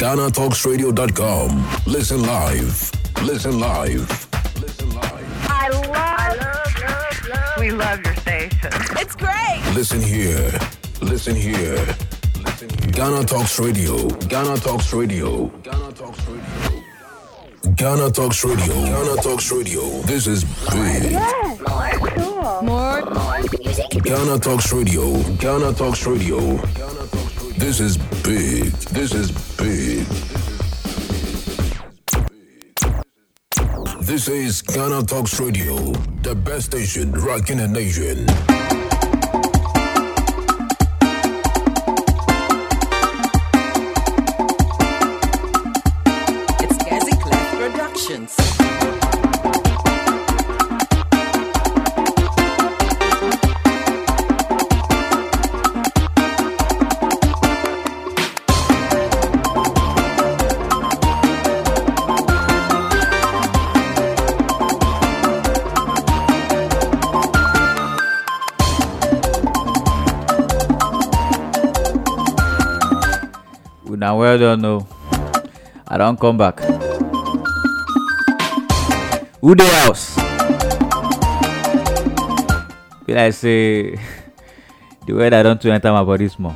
GhanaTalksRadio.com. Listen live. Listen live. Listen live. I love. We love your station. It's great. Listen here. Listen here. Listen here. Ghana Talks Radio. Ghana Talks Radio. Ghana Talks Radio. Ghana Talks Radio. Ghana Talks Radio. This is big. Yes. More cool. More music. Ghana Talks Radio. Ghana Talks Radio. This is big. This is big. This is Ghana Talks Radio, the best station rocking the nation. It's Gazzy Clef Productions. Now well done, no. I don't come back. Who the house? Feel like say the word I don't do enter my body small.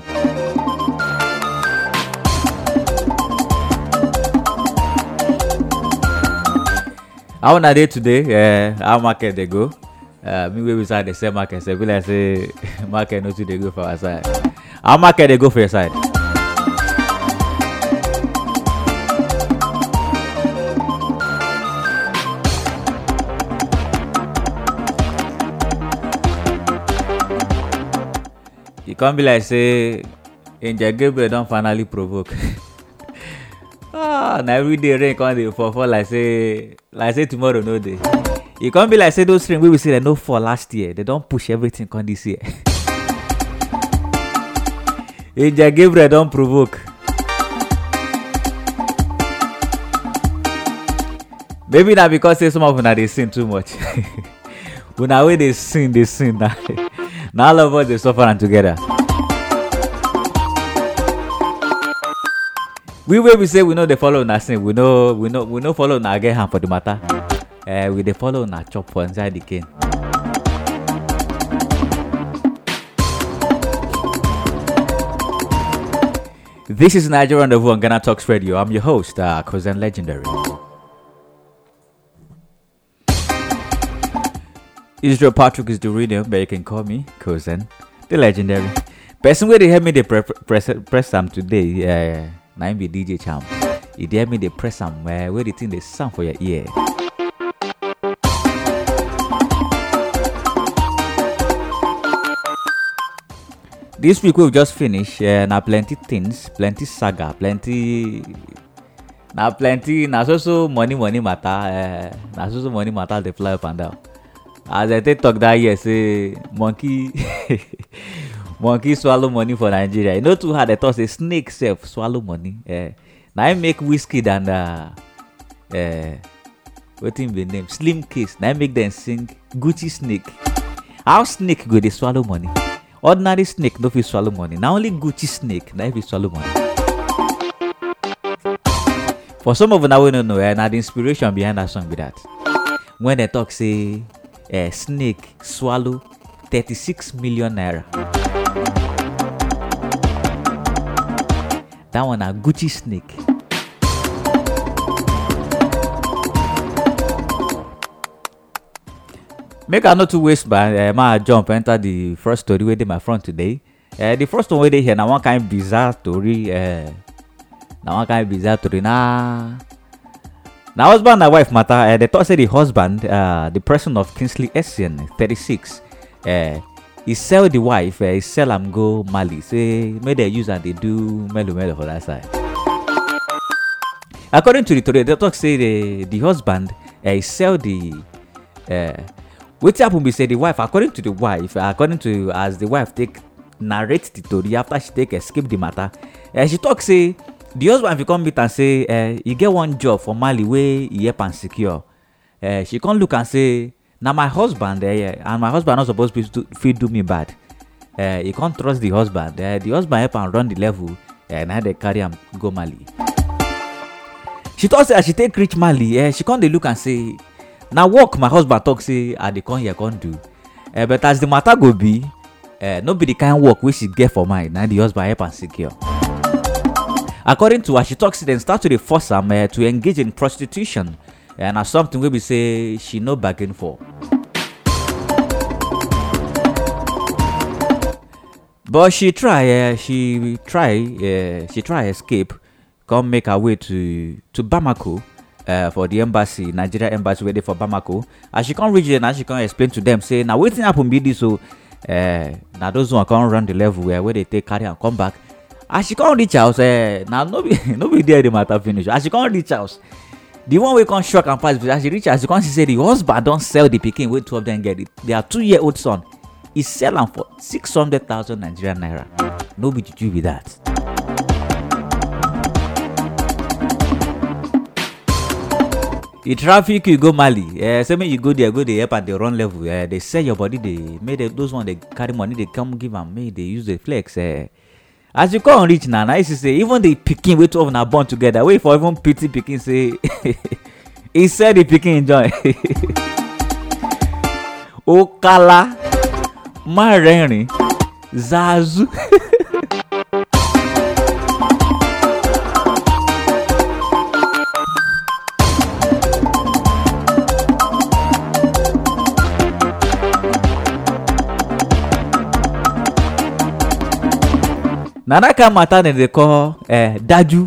How na day today? How market they go? Me we beside the same market. So feel like say market no today go for our side. How market they go for your side? It can't be like say Angel Gabriel don't finally provoke. Ah, now every day rain can't fall like say tomorrow no day. It can't be like say those rain we see they no fall last year. They don't push everything come this year. Angel Gabriel don't provoke. Maybe not because say some of them they sin too much. When I way they sin now. Now all of us they suffer and together. We way we say we know they follow na sin. We know follow na get hand for the matter. We they follow na chop for inside the cane. This is Nigel Rendezvous on Ghana Talks Radio. I'm your host, Cousin Legendary. Israel Patrick is the reader, but you can call me Cousin the Legendary. Person where they help me they press some today. Yeah, now be DJ Champ. He help me they press some where the thing they sound for your ear. This week we've just finished. Now plenty things, plenty saga, plenty. Now plenty. Now so money matter. Now so money matter they fly up and down. As I talk that year, say monkey swallow money for Nigeria. You know too hard. I thought say snake self swallow money. Now I make whiskey than what in the name Slim Case. Now I make them sing Gucci Snake. How snake go they swallow money? Ordinary snake no fit swallow money. Now only Gucci Snake now fit swallow money. For some of us now we don't know. Now the inspiration behind that song be that when they talk say. A snake swallow 36 million naira. That one a Gucci snake. Make I not to waste by my jump enter the first story where they my front today. The first one where they here now one kind of bizarre story. Now husband and wife matter. They thought say the husband, the person of Kingsley Essien, 36, he sell the wife, he sell am go Mali. Say may they use and they do melo for that side. According to the story, they talk say the husband, he sell the. What happened? We say the wife. According to as the wife take narrate the story after she take escape the matter. She talk say. The husband will come meet and say, you get one job for Mali way, you help and secure. She can't look and say, now my husband, and my husband not supposed to feed do me bad. You can't trust the husband. The husband help and run the level, and now they carry him go Mali. She thought as she take reach Mali, she come dey look and say, "Now work my husband talk say I dey come here come do." But as the matter go be, no be the kind work which she get for mine. Now the husband help and secure. According to her, she talks then start to dey force am to engage in prostitution, and as something wey be say she no bargain for. But she try escape, come make her way to Bamako, for the embassy, Nigeria embassy waiting for Bamako. As she can't reach there, now she can't explain to them, say, now waiting up on BD, so now those who can't run the level where they take carry and come back. As she can't reach house, now nobody there the matter finish. As she can't reach house, the one way can't shock and pass, but as she reach house, you can't say the husband don't sell the picking, wait 12 then get it. Their 2-year-old son is selling for 600,000 Nigerian naira. Nobody to do with that. The traffic you go Mali. Say me you go there, go the help and they run level. They sell your body. They made those one they carry money. They come give and make. They use the flex. As you come reach now, I used say even the pikin we two of na born together. Wait for even pity pikin say. He said the pikin enjoy. Okala, Mareni, Zazu. Nana ka mata ne dey call Daju,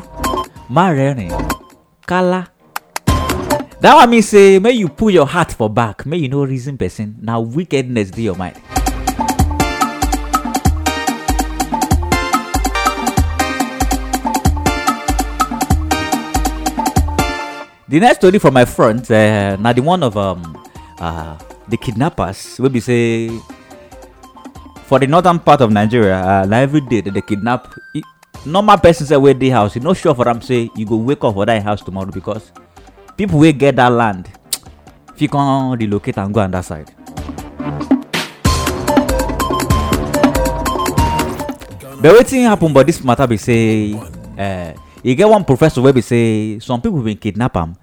Mareni, Kala. That one means say may you pull your heart for back, may you no reason person. Now wickedness dey your mind. The next story from my front, now the one of the kidnappers will be say. For the northern part of Nigeria, every day that they kidnap normal persons away the house. You know, sure for them say you go wake up for that house tomorrow because people will get that land. If you can't relocate and go on that side. But what thing happen about this matter? Be say you get one professor where be say some people been kidnap them.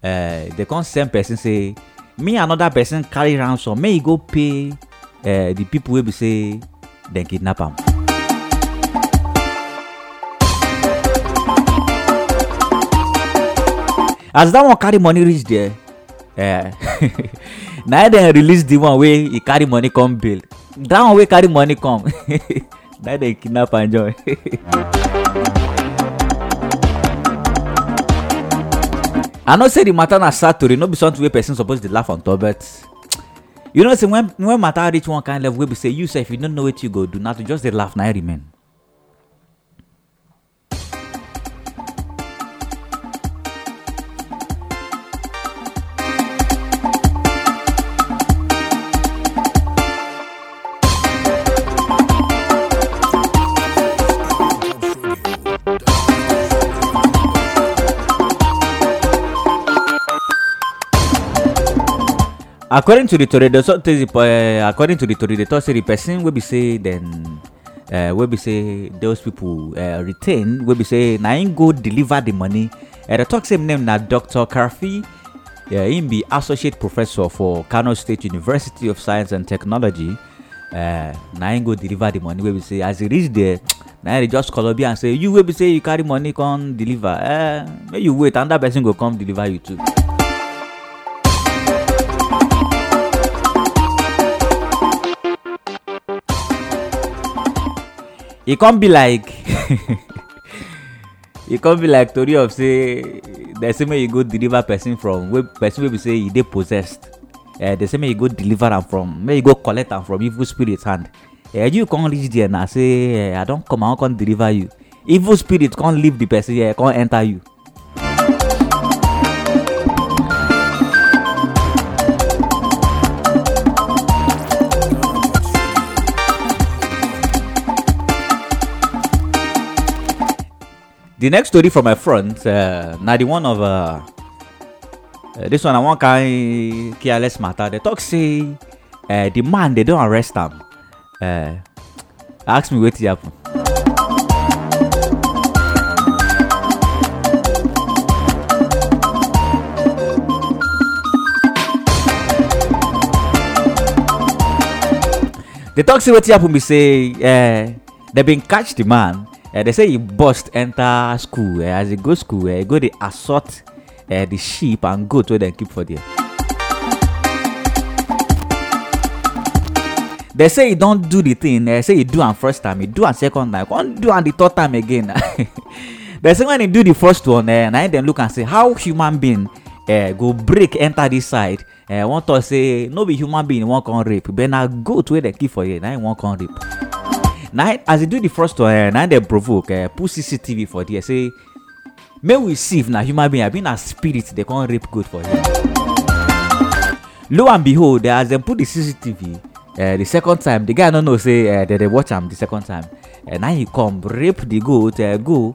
They can't send person say me another person carry ransom. May you go pay. The people will be say they kidnap him. As that one carry money reach there, now they release the one way he carry money come bail. That one way carry money come. Now they kidnap and join. I not say the matter na sad story. No be something where person supposed to laugh on top, but. You know, say when matter reach one kind level, we say you say if you don't know what you go do, not to just they laugh now remain. According to the story, they talk say the person will be say then will be say those people retain will be say na him go deliver the money. The talk same name na Dr. Karfi. Him be associate professor for Kano State University of Science and Technology. Na him go deliver the money. Will be say as he reach there, na they just call up and say you will be say you carry money come deliver. May you wait and that person go come deliver you too. It can't be like it can't be like story of say the same way you go deliver person from where person will be say they possessed. The same way you go deliver them from may you go collect them from evil spirit's hand. You can't reach there and say I don't come, I can't deliver you. Evil spirit can't leave the person, can't enter you. The next story from my front, now the one of this one I want kind careless matter. They talk say the man they don't arrest him. Ask me what it happened. They talk say what happen be say they been catch the man. They say he bust enter school. As he go school, he go they assault the sheep and goat where they keep for there. They say he don't do the thing. They say he do and first time, he do and second time, can't do and the third time again. They say when he do the first one, and I then look and say how human being go break enter this side. Want to say no be human being won't come rape, but now goat where they keep for you. Now won't come rape. Now, as they do the first one, now they provoke, put CCTV for there. Say, may we see if na human being, I mean, a spirit, they can't rape good for him. Lo and behold, as they put the CCTV, the second time, the guy don't know, say, they watch him the second time. And now he come, rape the goat, go.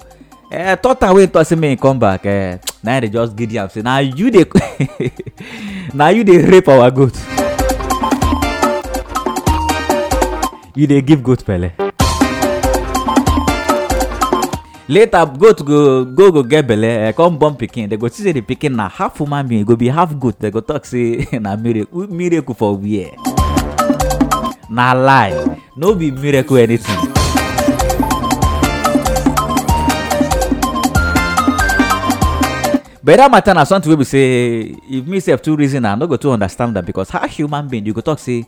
Thought I went to see me come back. Now they just giddy up, say, now you they, now you they rape our goat. You they give goat pele. Later, goat go get belle, come bomb pikin. They go see the pikin na half human being, go be half goat. They go talk say na miracle for where? Na lie, no be miracle anything. But that matter na something we say. If me self two reason, I no go to understand that because half human being, you go talk say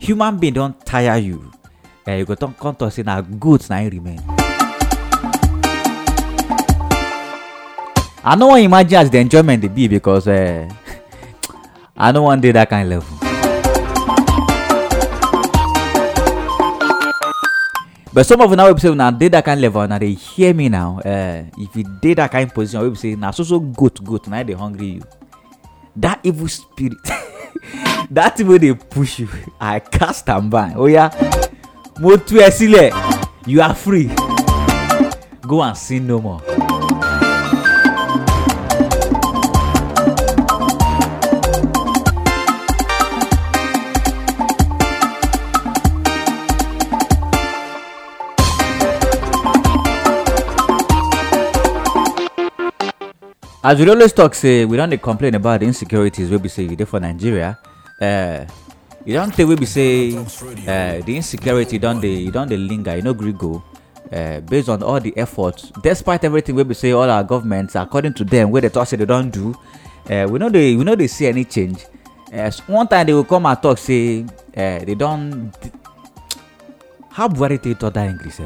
human being don't tire you. You go talk come talk say na goat na remain. I don't want to imagine as the enjoyment they be because I don't want to do that kind of level. But some of you now will say, now did that kind of level, now they hear me now. If you did that kind of position, we will say, now so goat, now they hungry you. That evil spirit, that evil they push you. I cast and ban. Oh yeah, Motu Esile, you are free. Go and sin no more. As we always talk, say we don't complain about the insecurities. We be say you dey for Nigeria. You don't think we be say the insecurity don't they? You don't they linger? You know, Grigo. Based on all the efforts, despite everything we be say, all our governments, according to them, where they talk say they don't do. We know they see any change. So one time they will come and talk say they don't. How worried they talk that English?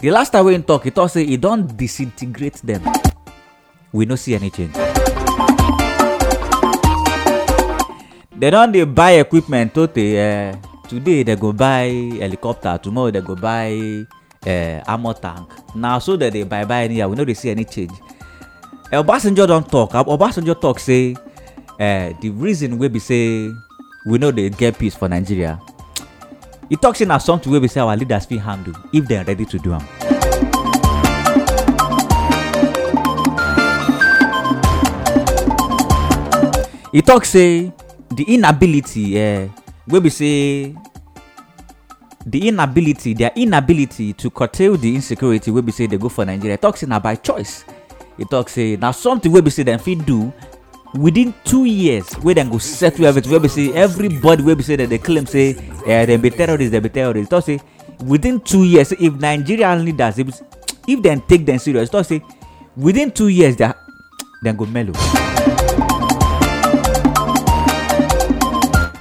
The last time we talk, it also it don't disintegrate them. We don't see any change. They don't they buy equipment today they go buy helicopter, tomorrow they go buy armor tank. Now so that they buy any year, we know they see any change. Obasanjo don't talk. Obasanjo talk say the reason we be say we know they get peace for Nigeria. It talks in a song to where we say our leaders feel handle if they are ready to do them. It talks say the inability, where we say their inability to curtail the insecurity where we say they go for Nigeria. It talks in a by choice. It talks say now something where we say them feel do within 2 years where they go settle everything. Where we say everybody where we say that they claim say they be terrorists. Talk say within 2 years if Nigerian leaders if they take them serious, talk say within 2 years they go mellow.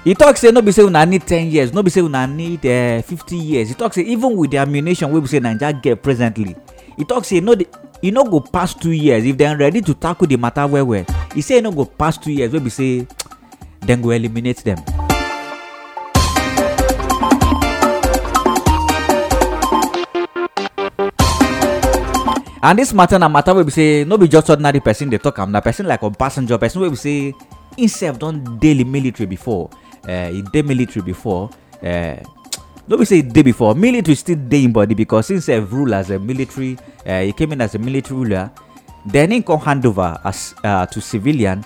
He talks say no be say we need 10 years, no be say we need 50 years. He talks say even with the ammunition where we say Nigeria get presently. He talks say no the you no go past 2 years if they're ready to tackle the matter where he say no go past 2 years where we say then go eliminate them. And this matter na matter where we say no be just ordinary person they talk am na person like a passenger person where we say himself don daily military before he dey military before no be say day before military still day in body because since he rule as a military he came in as a military ruler then he can hand over as to civilian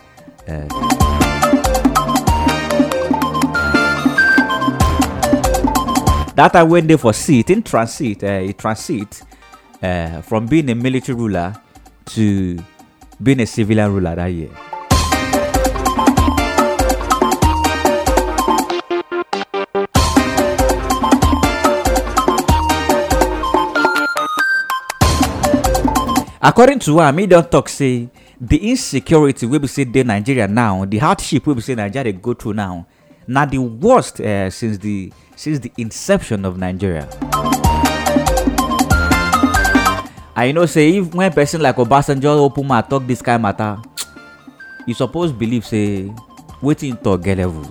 that I went there for seat in transit he transit from being a military ruler to being a civilian ruler that year. According to am, he don talk say the insecurity wey be say dey Nigeria now, the hardship wey be say Nigeria dey go through now, na the worst since the inception of Nigeria. I know say if when person like Obasanjo open mouth talk this kind matter, you suppose believe say wetin talk get level.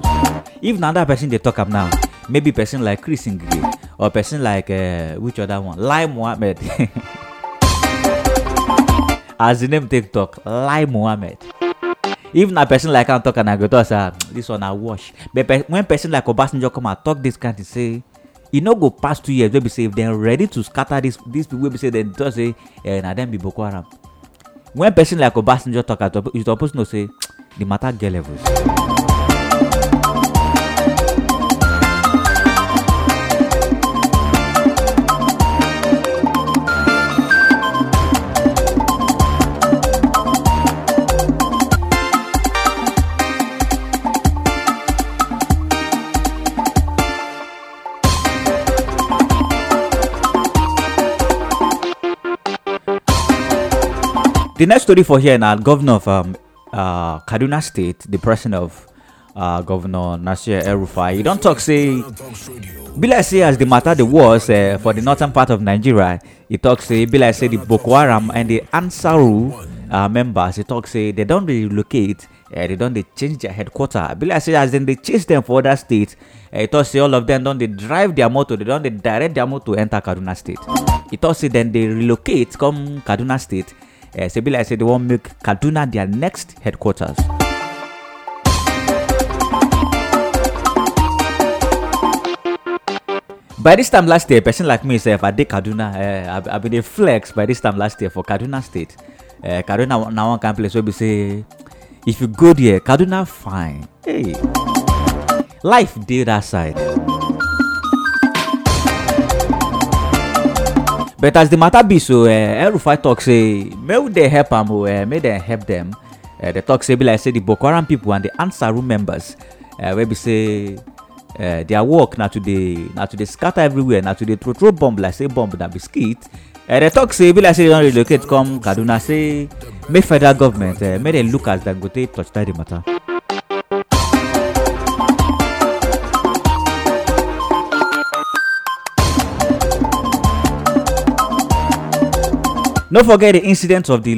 If na that person dey talk am now, maybe person like Chris Ngige or person like which other one, Lai Mohammed. As the name take talk, Lai Mohammed. Even a person like I'm talking, I go to say this one I wash. But when person like Obasanjo come and talk this kind of say, you know go past 2 years. They be say if they're ready to scatter this people will be say then just say and then be Boko Haram. When person like Obasanjo talk, you supposed to say the matter get levels. The next story for here now, Governor of Kaduna State, the person of Governor Nasir El-Rufai, you don't talk say, be like say as the matter the worst for the northern part of Nigeria, he talks say, be like say the Boko Haram and the Ansaru members, he talks say they don't relocate, they don't change their headquarters. Be like say as then they chase them for other states, he talks say all of them don't they drive their motor, they don't they direct their motor to enter Kaduna State. He talks say then they relocate come Kaduna State. So be like I said, they won't make Kaduna their next headquarters. By this time last year, a person like me said, I did Kaduna, I've been a flex by this time last year for Kaduna State. Kaduna now one can place where we say, if you go there, Kaduna fine. Hey, life did that side. But as the matter be so, El-Rufai talk say, may they help them, may they help them. The talk say, be like say the Boko Haram people and the Ansaru members, where we say their work now today scatter everywhere, now today throw bomb like say bomb that biscuit. The talk say, be like say they don't relocate come Kaduna say, may federal government, may they look as that go take touch that the matter. Don't forget the incident of the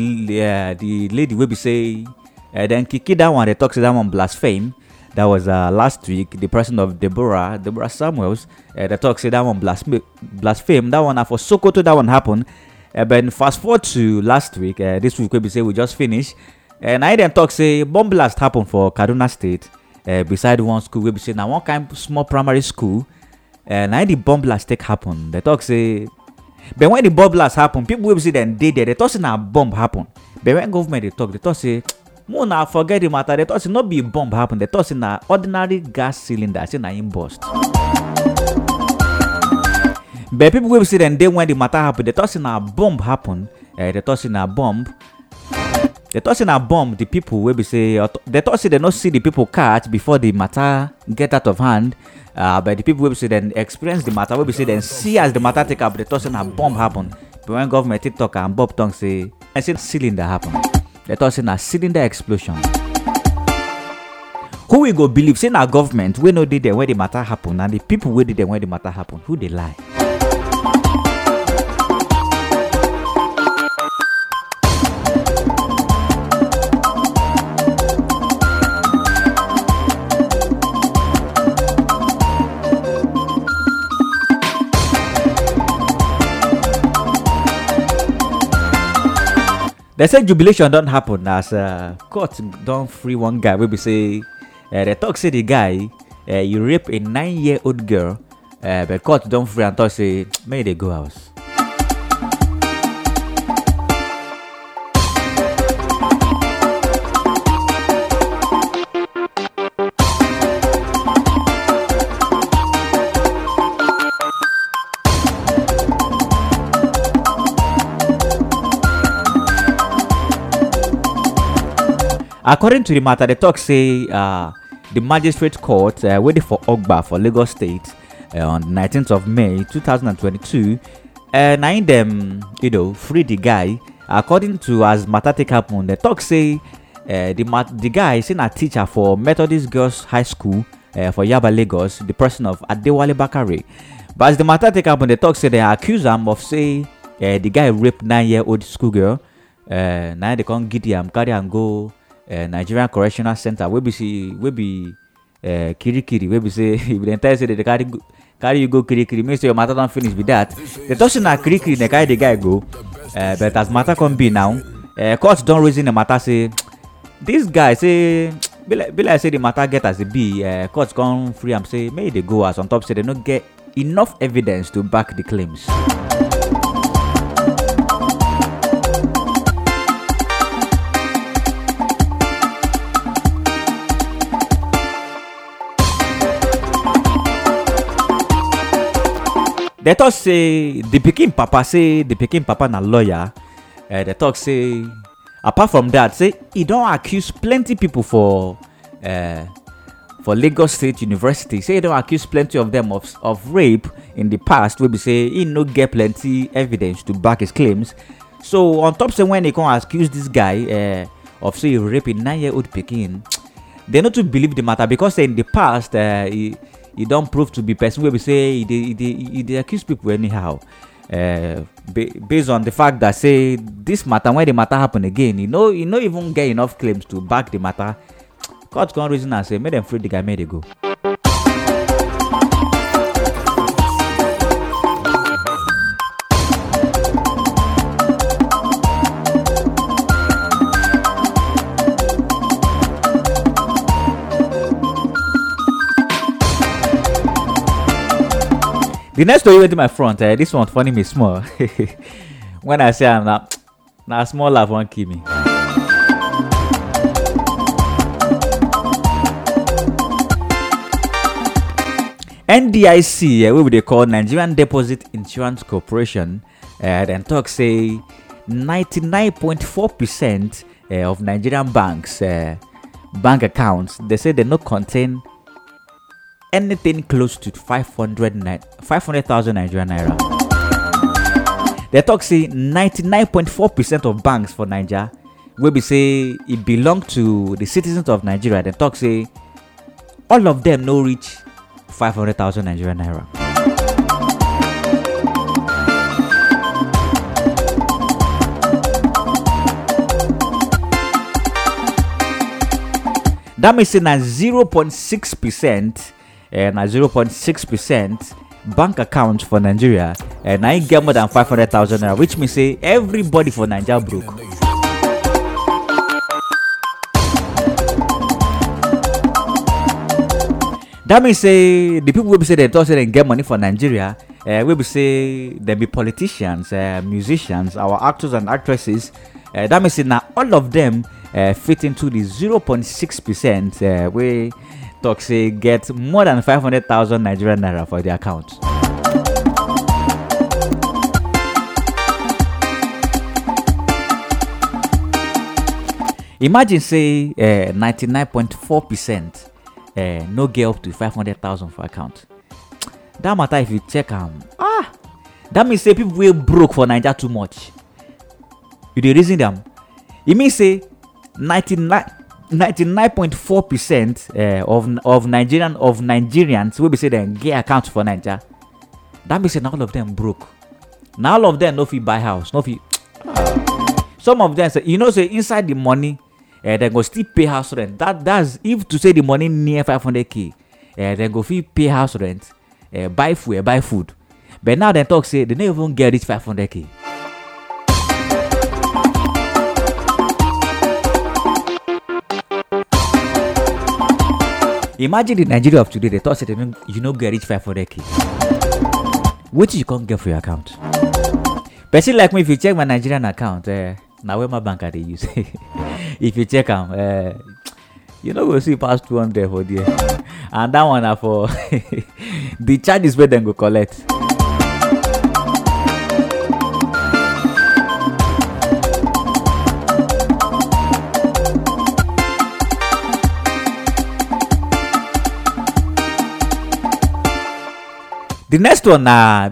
lady where we say then Kiki, that one, they talk to that one blaspheme. That was last week. The person of Deborah Samuels, they talk to that one blaspheme. That one for Sokoto, that one happened. But fast forward to last week, this week where we say we just finished. And I then talk say bomb blast happened for Kaduna State. Beside one school where we say now one kind of small primary school. And I the bomb blast take happen. They talk say. But when the bomb blast happened, people will see them dead there. They thought say a bomb happened. But when government they talk, they thought say, "Mona, forget the matter." They thought say not be a bomb happened. They thought say na ordinary gas cylinder say na him burst. But people will see them dead when the matter happened. They thought say na bomb happened. They thought say na bomb. They thought say na bomb. The people will be say they thought say they not see the people catch before the matter get out of hand. But the people will say then experience the matter will be say then see as the matter take up the toss and a bomb happen. But when government TikTok and Bob Tongue say I said cylinder happen, they toss in a cylinder explosion. Who we go believe saying our government we know did them where the matter happen and the people we did them where the matter happen, who they lie? They say jubilation don't happen as court don't free one guy. We be say they talk say the guy you rape a 9-year-old girl, but court don't free and talk say may they go house. According to the matter, they talk say the magistrate court waited for Ogba for Lagos State on the 19th of May 2022, and I them free the guy According to as matter take happen, the talk say the guy seen a teacher for Methodist Girls High School for Yaba, Lagos, the person of Adewale Bakare. But as the matter take happen, the talk say they accuse him of say the guy raped 9-year-old schoolgirl. Now they can't get him, carry and go Nigerian Correctional Center. We be Kirikiri. We be say if the entire say they carry you go Kirikiri, means your matter don't finish with that. They talk say na Kirikiri, they carry the guy go. But as matter can be now, courts don't reason the matter say this guy say be like say the matter get as a be. Courts come free and say may they go as on top say they don't get enough evidence to back the claims. They talk say the pikin papa na lawyer. They talk say apart from that, say he don accuse plenty people for Lagos State University. Say he don accuse plenty of them of rape in the past. We be say he no get plenty evidence to back his claims. So on top say when they come accuse this guy of say raping 9-year-old pikin, they no too believe the matter because say in the past he don't prove to be person where we say they accuse people anyhow. Based on the fact that say this matter when the matter happen again, you know even get enough claims to back the matter. Court can't reason and say make them free the guy, make they go. The next story went to my front. This one funny me small. When I say I'm not small, laugh won't kill me. NDIC, what would they call Nigerian Deposit Insurance Corporation? Then talk say 99.4% of Nigerian banks bank accounts, they say they don't contain anything close to 500,000 Nigerian naira. They talk say 99.4% of banks for Nigeria will be say it belong to the citizens of Nigeria. They talk say all of them no reach 500,000 Nigerian naira. That means say na 0.6%. And at 0.6% bank account for Nigeria, and I get more than 500,000 naira, which means say everybody for Nigeria broke. That means say the people will be say they don't say they get money for Nigeria. We will say there be politicians, musicians, our actors and actresses. That means say now all of them fit into the 0.6% way. Talk say get more than 500,000 Nigerian naira for their account. Imagine say 99.4% no get up to 500,000 for account. That matter if you check them, that means say people will broke for Nigeria too much. You dey reason them. It means say 99.4% of Nigerians will be say they get accounts for Nigeria. That means that all of them broke. Now all of them no fit buy house, no fit. Some of them say say inside the money, they go still pay house rent. That's if to say the money near 500k, they go fit pay house rent, buy food. But now they talk say they don't even get this 500k. Imagine the Nigeria of today, they thought that you know get rich 500k, which you can't get for your account. Person like me, if you check my Nigerian account, now where my bank are they use? If you check them, we'll see past 200 for there, and that one are for the charges where they go collect. The next one,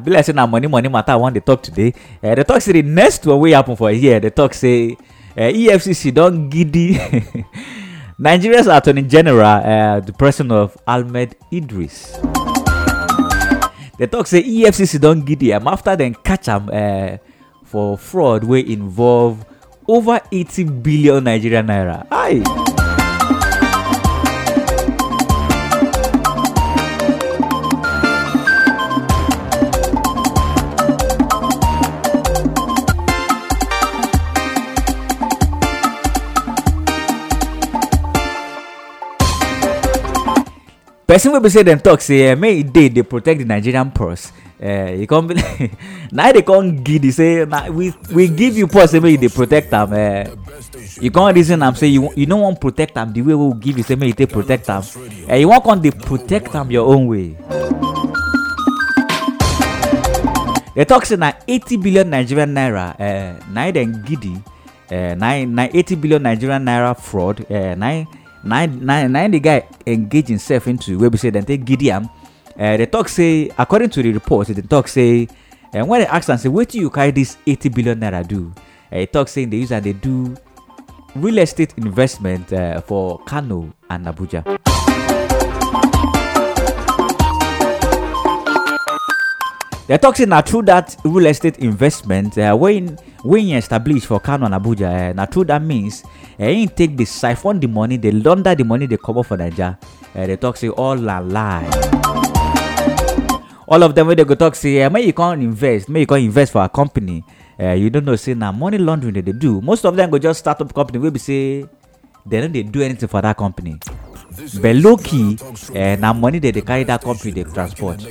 be like say na money matter I want to talk today. They talk say the next one wey happen for here. They talk say EFCC don giddy. Nigeria's Attorney General, the person of Ahmed Idris. They talk say EFCC don giddy. After them catch him for fraud wey involve over 80 billion Nigerian naira. Aye. Person will be say them talk say may they protect the Nigerian purse. You can't be now they can't give they say nah, we give you purse may they protect them. You can't reason I'm say you don't want protect them the way we will give you say may they protect them. You want on they protect them your own way. They talk say na 80 billion Nigerian naira now then giddy now 80 billion Nigerian naira fraud now. Now the guy engage himself into where we say then take Gideon. They talk say according to the report, they talk say and when they ask and say what do you carry this 80 billion naira do? They talk saying they use and they do real estate investment for Kano and Abuja. They talk say now through that real estate investment when you establish for Kano and Abuja, now through that means you take the siphon the money, they launder the money, they come up for Naija. They talk say all a lie. All of them when they go talk say, may you can't invest for a company. You don't know say now money laundering that they do. Most of them go just start up company where we say they don't do anything for that company. But low key, now money that they carry that company they transport.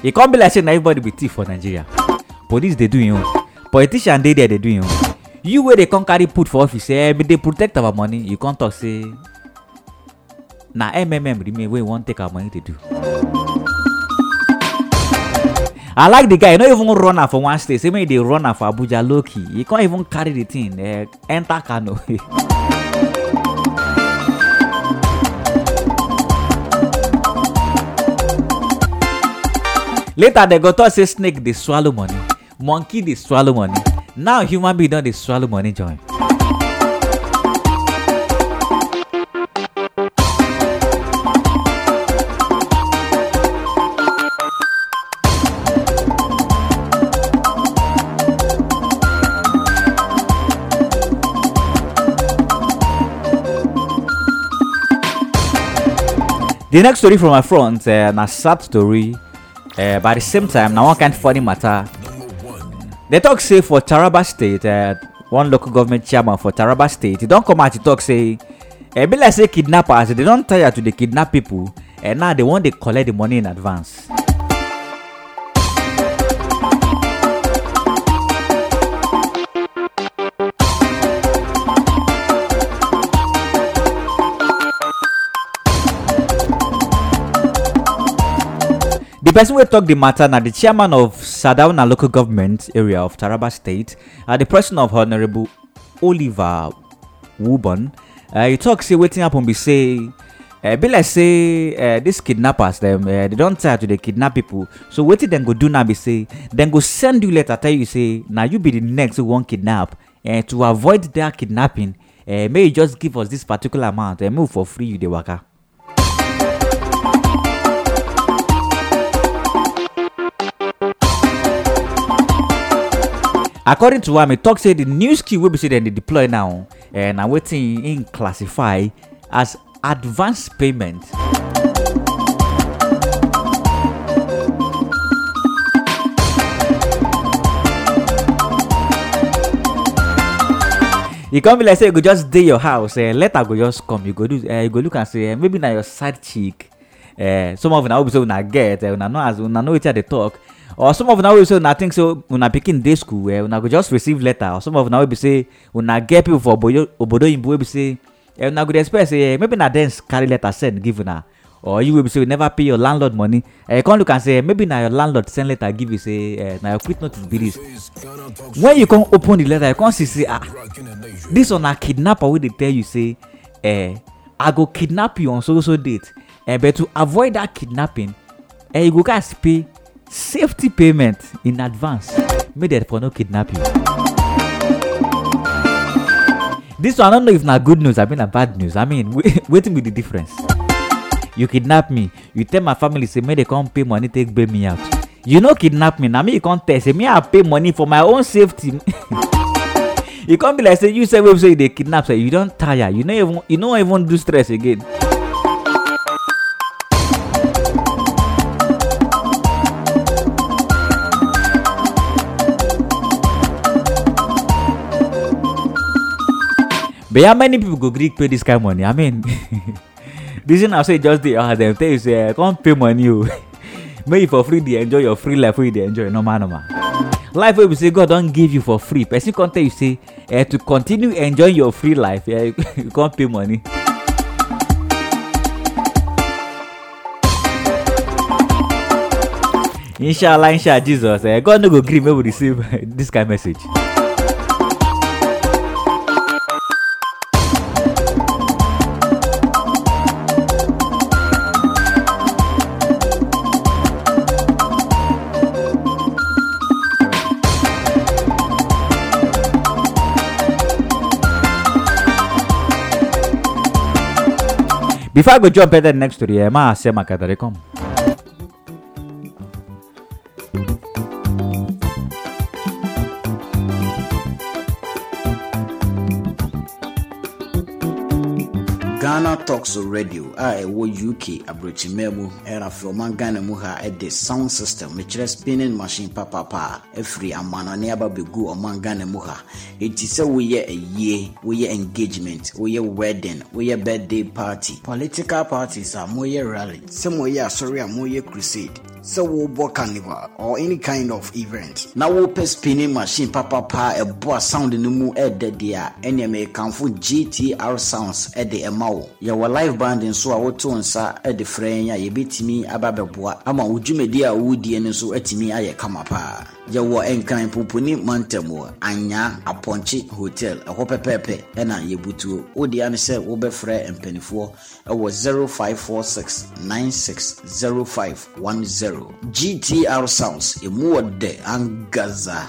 It can't be like saying everybody be thief for Nigeria. Police they do you. Politician they do you. You where they can't carry put for office, but they protect our money. You can't talk say na remain where you want take our money to do. I like the guy, you not even run for one state. Say maybe they run for Abuja Loki. You can't even carry the thing. Enter Kano. Later they go talk say snake they swallow money, monkey they swallow money. Now human being don't they swallow money join. The next story from my front, na sad story. But at the same time, now one kind of funny matter. They talk say for Taraba State, one local government chairman for Taraba State, he don't come out to talk say, be like say kidnappers, they don't tire to the kidnap people, and now they want to collect the money in advance. The person who talk the matter now the chairman of Sadauna local government area of Taraba State, the person of Honorable Oliver Wubon. He talk say waiting up on be say, be like say these kidnappers them they don't try to they kidnap people. So waiting then go do now be say then go send you letter tell you say now you be the next one kidnap and to avoid their kidnapping, may you just give us this particular amount and move for free you the worker. According to him, he talks say the new skill will be said they deploy now and I'm waiting in classify as advance payment. You can't be like say you go just day your house, later go just come, you go look and say maybe now your side chick. Some of now will be so na get, na know each other talk. Or some of now will say nothing so when I picking day school where I could just receive letter. Or some of now will be say when I get people for Obodo Imbu will be say and I could expect say maybe na then carry letter send give na. Or you will be say never pay your landlord money. You can't look and say maybe now your landlord send letter give you say now your quit notice be this. When you can open the letter, you can't see ah this on a kidnapper will they tell you say I go kidnap you on so date. But to avoid that kidnapping, you go guys pay safety payment in advance. Make that for no kidnap you. This one I don't know if na good news, I mean na bad news. I mean, waiting with the difference. You kidnap me. You tell my family say may they come pay money take bail me out. You know kidnap me. Now me you can't tell say me I pay money for my own safety. You can't be like say you say we say they kidnap say you don't tire. You don't even do stress again. But how many people go Greek pay this kind of money? I mean, this is now say just the them tell you say can't pay money. May you for free they enjoy your free life. Where they enjoy normal. Life where we say God don't give you for free. Person can't tell you say to continue enjoying your free life. Yeah, you can't pay money. Inshallah, Jesus. God no go agree. May we receive this kind of message. Before I go jump at the next story, I must say my come. Ghana Talks Radio, I wo UK abrochimemu era from Ghana muha at the sound system which is spinning machine papa every amanane ababegu oman Ghana muha it is we ye we engagement we wedding we birthday party political parties are moye rally some we sorry moye crusade so we bo carnival or any kind of event now we pe spinning machine papa e bo sound no mu e dedia any me kanfu GTR sounds at the amount. Your live band and so our tones are at the frame. You beat me, Abababua. Ama Ujumedia, Woody, and so at me. I come up. You were encamped Pupuni, Montemore, Anya, a Ponchi Hotel, a Hopper Pepe, and a Yebutu, Odianese, Oberfrey, and Pennyfore. It was 0546960510. GTR Sounds, a more de Angaza.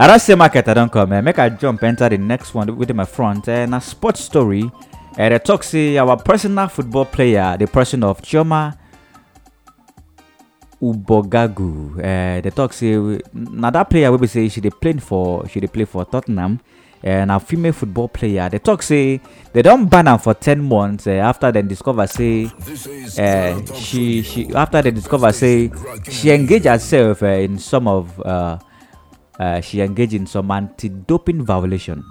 I don't say market, I don't come. Make a jump enter the next one within my front. And a sports story. And I talk say our personal football player, the person of Chioma Ubogagu. They talk say now that player will be say she dey play for Tottenham. And a female football player. They talk say they don't ban her for 10 months. After they discover say she engaged herself in some of she engaged in some anti-doping violation.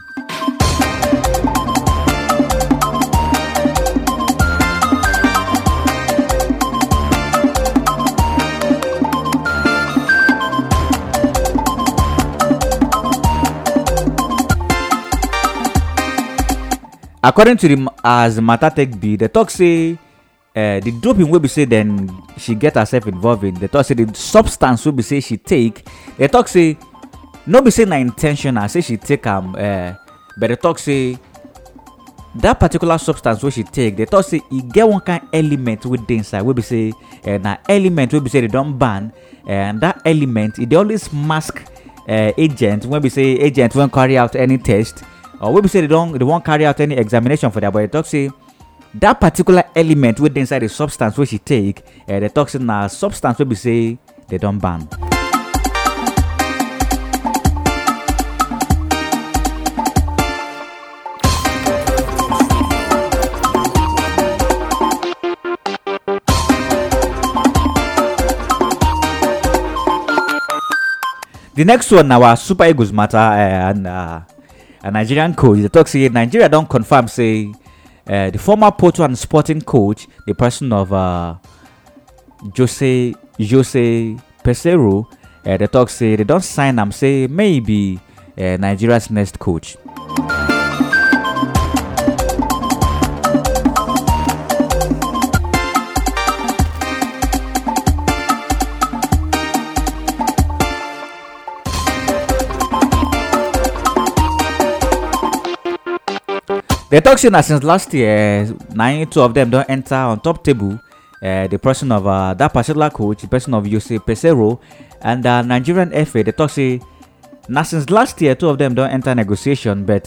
According to the as matter take be, the talk say the doping will be say then she get herself involved in. The talk say the substance will be say she take. The talk say. No be say na intentional say she take am but the talk say that particular substance wey she take they talk say e get one kind element with the inside wey be say na element wey be say they don ban and that element e dey always mask agent when be say agent won't carry out any test or wey be say they won't carry out any examination for that but they talk say that particular element with the inside the substance wey she take they talk say na substance wey be say they don't ban. The next one now, Super Eagles matter, and a Nigerian coach. The talk say Nigeria don't confirm say the former Porto and Sporting coach, the person of Jose Peseiro, the talk say they don't sign him. Say maybe Nigeria's next coach. They talk say that since last year, 92 of them don't enter on top table. The person of that particular coach, the person of Jose Peseiro, and the Nigerian FA, they talk say now since last year, 2 of them don't enter negotiation, but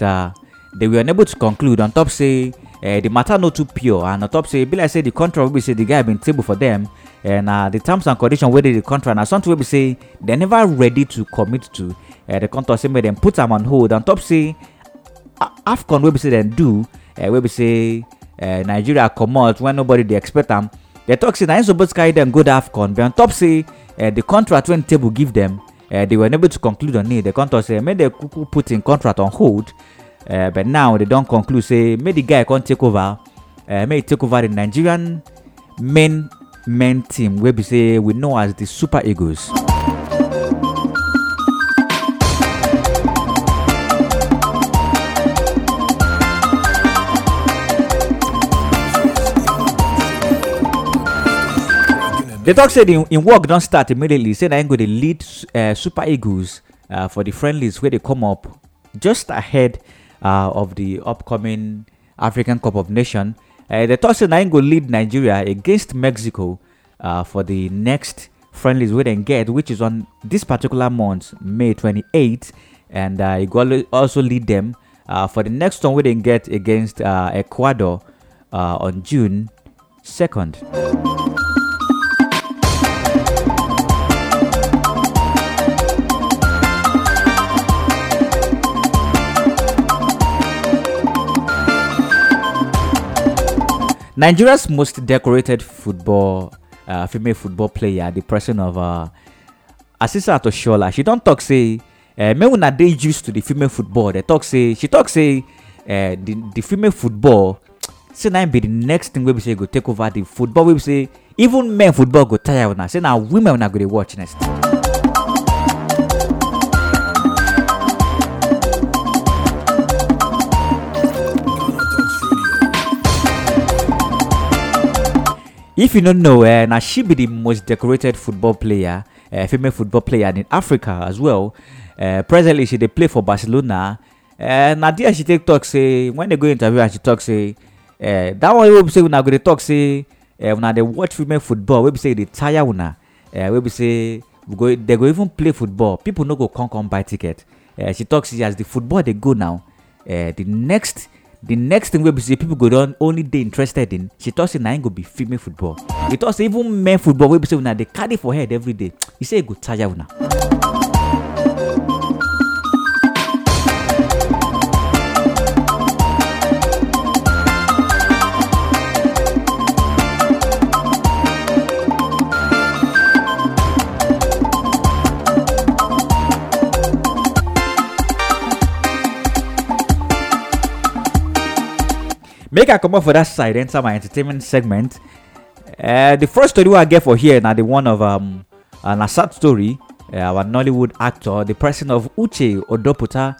they were unable to conclude. On top say the matter not too pure, and on top say be like say the contract will be say the guy been table for them, and the terms and conditions where the contract, and something will be say they're never ready to commit to. The contract say made them put them on hold. On top say AFCON will be say then do will be say Nigeria come out when nobody they expect them. They talk say they're supposed to carry them go to AFCON, but on top say the contract when table give them, they were unable to conclude on it. The contract say made they put in contract on hold, but now they don't conclude. Say made the guy can't take over, may take over the Nigerian main team will be say we know as the Super Eagles. They talk said in work don't start immediately. Say I'm going to lead Super Eagles for the friendlies where they come up just ahead of the upcoming African Cup of Nations. They talk said I'm going to lead Nigeria against Mexico for the next friendlies where they get, which is on this particular month, May 28th, and you also lead them for the next one where they get against Ecuador on June 2nd. Nigeria's most decorated female football player, the person of Asisat Oshoala, she don't talk say men una dey used to the female football. They talk say she talk say the female football say na be the next thing wey be say go take over the football. We say even men football go tire una. Say na women una go dey watch next. If you don't know, now she be the most decorated football player, female football player in Africa as well. Presently, she dey play for Barcelona. Now there she take talk say when they go interview and she talk say that one we be say una go dey talk say una dey watch female football. We be say dey tire una. We be say they go even play football. People no go come buy ticket. She talk say as the football dey go now, the next thing we be say people go down only they interested in. She thought say na go be female football. She thought say even men football we be say una dey carry for head every day. He say go tire una. Make I come up for that side, enter my entertainment segment. The first story I get for here now the one of an sad story. Our Nollywood actor, the person of Uche Odoputa,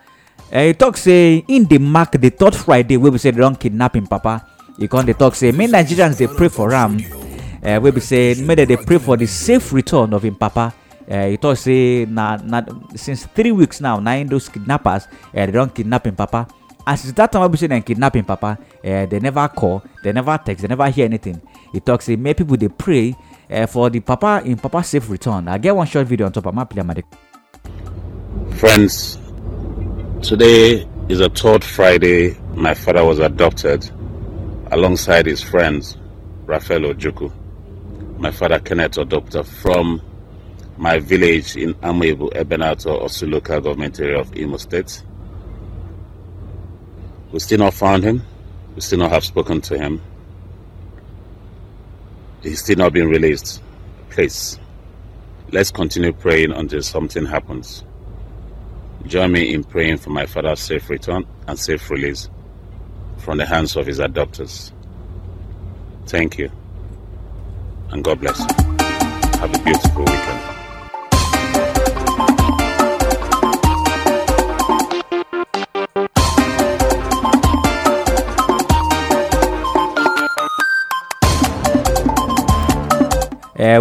he talk say in the mark the third Friday we say they don't kidnap him papa. He come they talk say many Nigerians they pray for him. We be say maybe they pray for the safe return of him papa. He talk say na since 3 weeks now, nine those kidnappers they don't kidnap him papa. As it's that time we say they kidnap him papa, they never call, they never text, they never hear anything. He talks say many people they pray for the papa in papa safe return. I get one short video on top of my play. Friends, today is a third Friday. My father was adopted alongside his friends Raphael Ojuku, my father Kenneth Odoputa, from my village in Amoebu, Ebenator, Osu local government area of Imo State. We still not found him. We still not have spoken to him. He's still not been released. Please, let's continue praying until something happens. Join me in praying for my father's safe return and safe release from the hands of his adopters. Thank you, and God bless you. Have a beautiful weekend.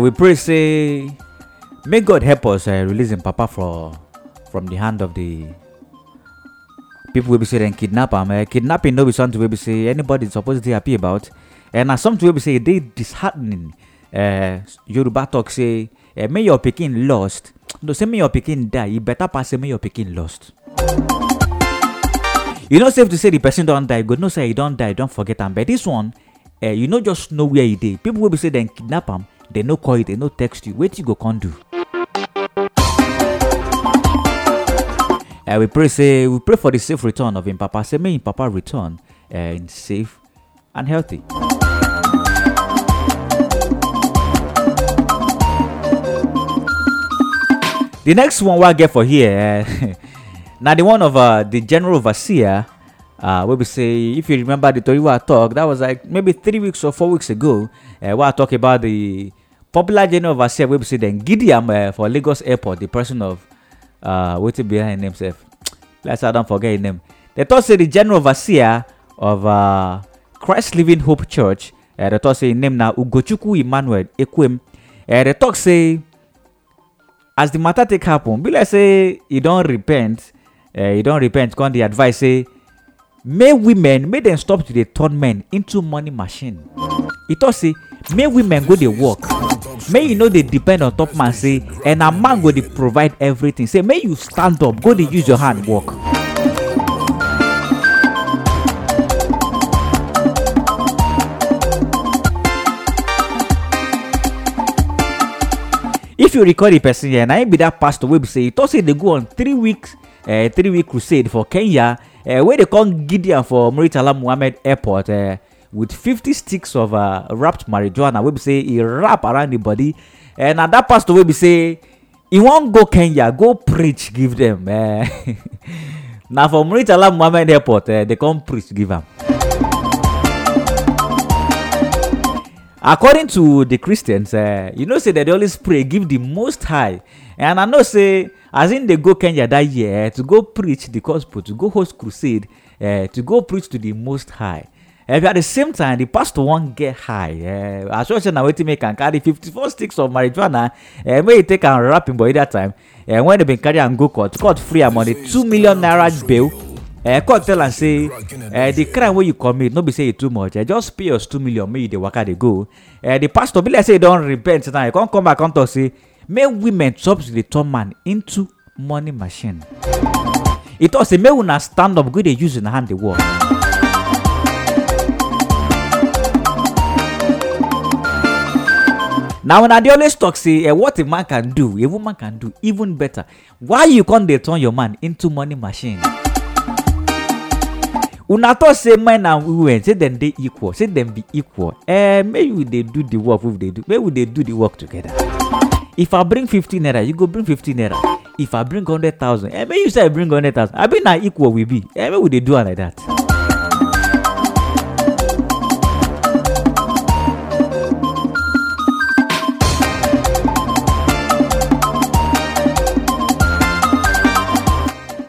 We pray, say, may God help us releasing Papa from the hand of the people will be saying kidnap him. Kidnapping no be something we be say anybody is supposed to be happy about, and as something we be say they disheartening. Yoruba talk say, may your Pekin lost. No, say may your Pekin die. You better pass say may your Pekin lost. You know, safe to say the person don't die. God no say he don't die. Don't forget him. But this one, you know, just know where he did. People will be say then kidnap him. They no call you. They no text you. Wait, you go can't do. We pray for the safe return of him Papa. Say may him Papa return in safe and healthy. The next one we'll get for here, now the one of the general overseer, where we say, if you remember the story I talked, that was like maybe 3 weeks or 4 weeks ago, where I talk about the popular general overseer, where we say then Gideon for Lagos Airport, the person of, waiting behind himself. Let's I don't forget his name. They thought say the general overseer of Christ Living Hope Church, they thought say his name now Ugochukwu Emmanuel Ekwem, they talk say, as the matter take happen, be like say you don't repent. Come the advice say, may them stop to the turn men into money machine. It also say, may women go the work. May you know they depend on top man say, and a man go they provide everything. Say may you stand up, go they use your hand work. If you record the person here, and I be that pastor will say it also they go on 3 weeks, 3 week crusade for Kenya, where they come Gideon for Murtala Muhammad Airport with 50 sticks of wrapped marijuana. We say he wrap around the body, and that pastor will be say he won't go Kenya, go preach, give them. Now for Murtala Muhammad Airport, they come preach, give them. According to the Christians, you know, say that they always pray, give the Most High. And I know, say, as in they go Kenya that year to go preach the gospel, to go host crusade, to go preach to the Most High. If at the same time, the pastor won't get high. As well as now, waiting, make and carry 54 sticks of marijuana, and may take and wrap him by that time. And when they been carry and go court free him on a 2 million naira bail. Court tell and say, the crime where you commit, no be say it too much. Just pay us 2 million, may the waka they go. The pastor be like say don't repent now. You can't come back and talk say, may women substitute the turn man into money machine. It also may una stand up, go they use in hand the work. Now when I always talk say, what a man can do, a woman can do even better. Why you can't they turn your man into money machine? Unato say men and women say them they equal, say them be equal. Maybe they do the work if they do. Maybe they do the work together. If I bring 15 naira, you go bring 15 naira. If I bring 100,000, maybe you say I bring 100,000. I be na equal we be. Maybe they do it like that.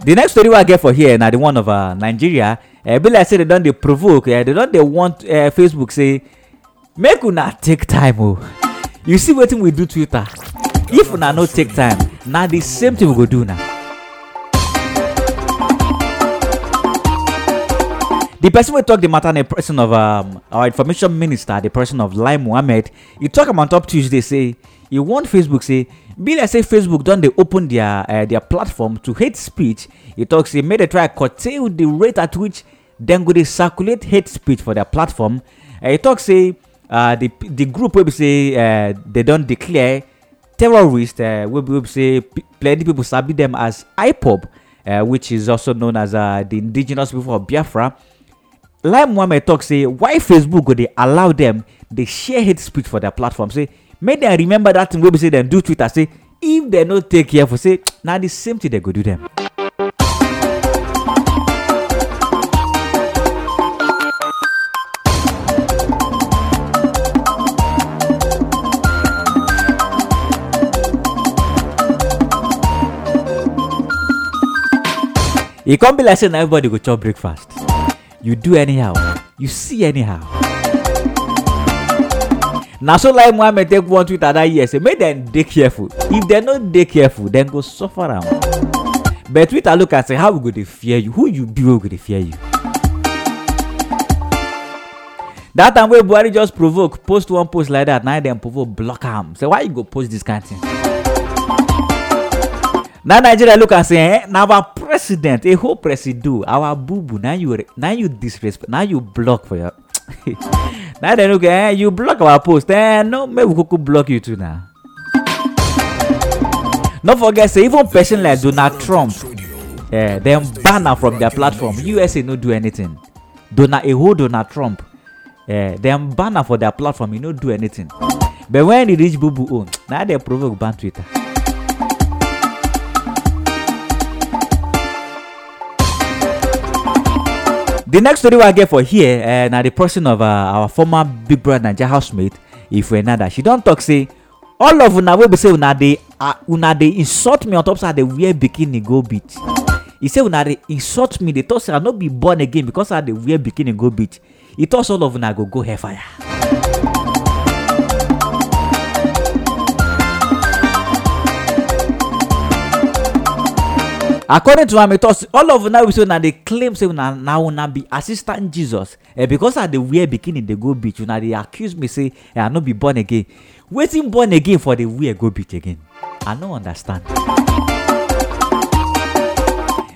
The next story I get for here now the one of Nigeria. Be like say they don't they provoke. They don't they want Facebook say make una take time. Oh, you see what we do Twitter. If una no take time, now the same thing we go do now. The person we talk the matter, the person of our information minister, the person of Lai Mohammed, you talk about top Tuesday say you want Facebook say. Be like say Facebook don't they open their platform to hate speech. It talks say may they try curtail the rate at which then go they circulate hate speech for their platform. It talks say the group will say they don't declare terrorists, we say plenty people sabi them as IPOB, which is also known as the indigenous people of Biafra. Lai Mohammed talk say why Facebook go they allow them they share hate speech for their platform. Say make them remember that thing we say them do Twitter. Say if they not take care for say now the same thing they go do them. It can't be like saying everybody go chop breakfast. You do anyhow. You see anyhow. Now so like Mohammed take one tweet that year say make them dey careful. If they not dey careful, then go suffer am. But Twitter look and say how we go dey fear you? Who you be? Who go dey fear you? That time wey Buhari just provoke, post one post like that. Now them provoke block am. Say why you go post this kind of thing? Now Nigeria look and say, now our president, a whole presido, our boo-boo, now you disrespect, now you block for your... Now they look, you block our post, no, maybe we could block you too now. Don't forget, say, even person like Donald Trump, them ban her from their platform. USA no do anything. Donald Trump, them ban her for their platform, he no do anything. But when they reach boo-boo own, now they provoke ban Twitter. The next story I get for here, now the person of our former Big Brother Naija housemate, Ifeanyi, she don't talk say all of una wey be say una dey insult me on top say they wear bikini go beach. He say una dey insult me, they talk say I no be born again because I dey wear bikini go beach. He talks all of una go hellfire. According to him, it was all of now we say now they claim say now una be assistant Jesus, because I dey wear bikini they go beach. Now they accuse me say I no be born again. Waiting born again for the wear go beach again. I no understand.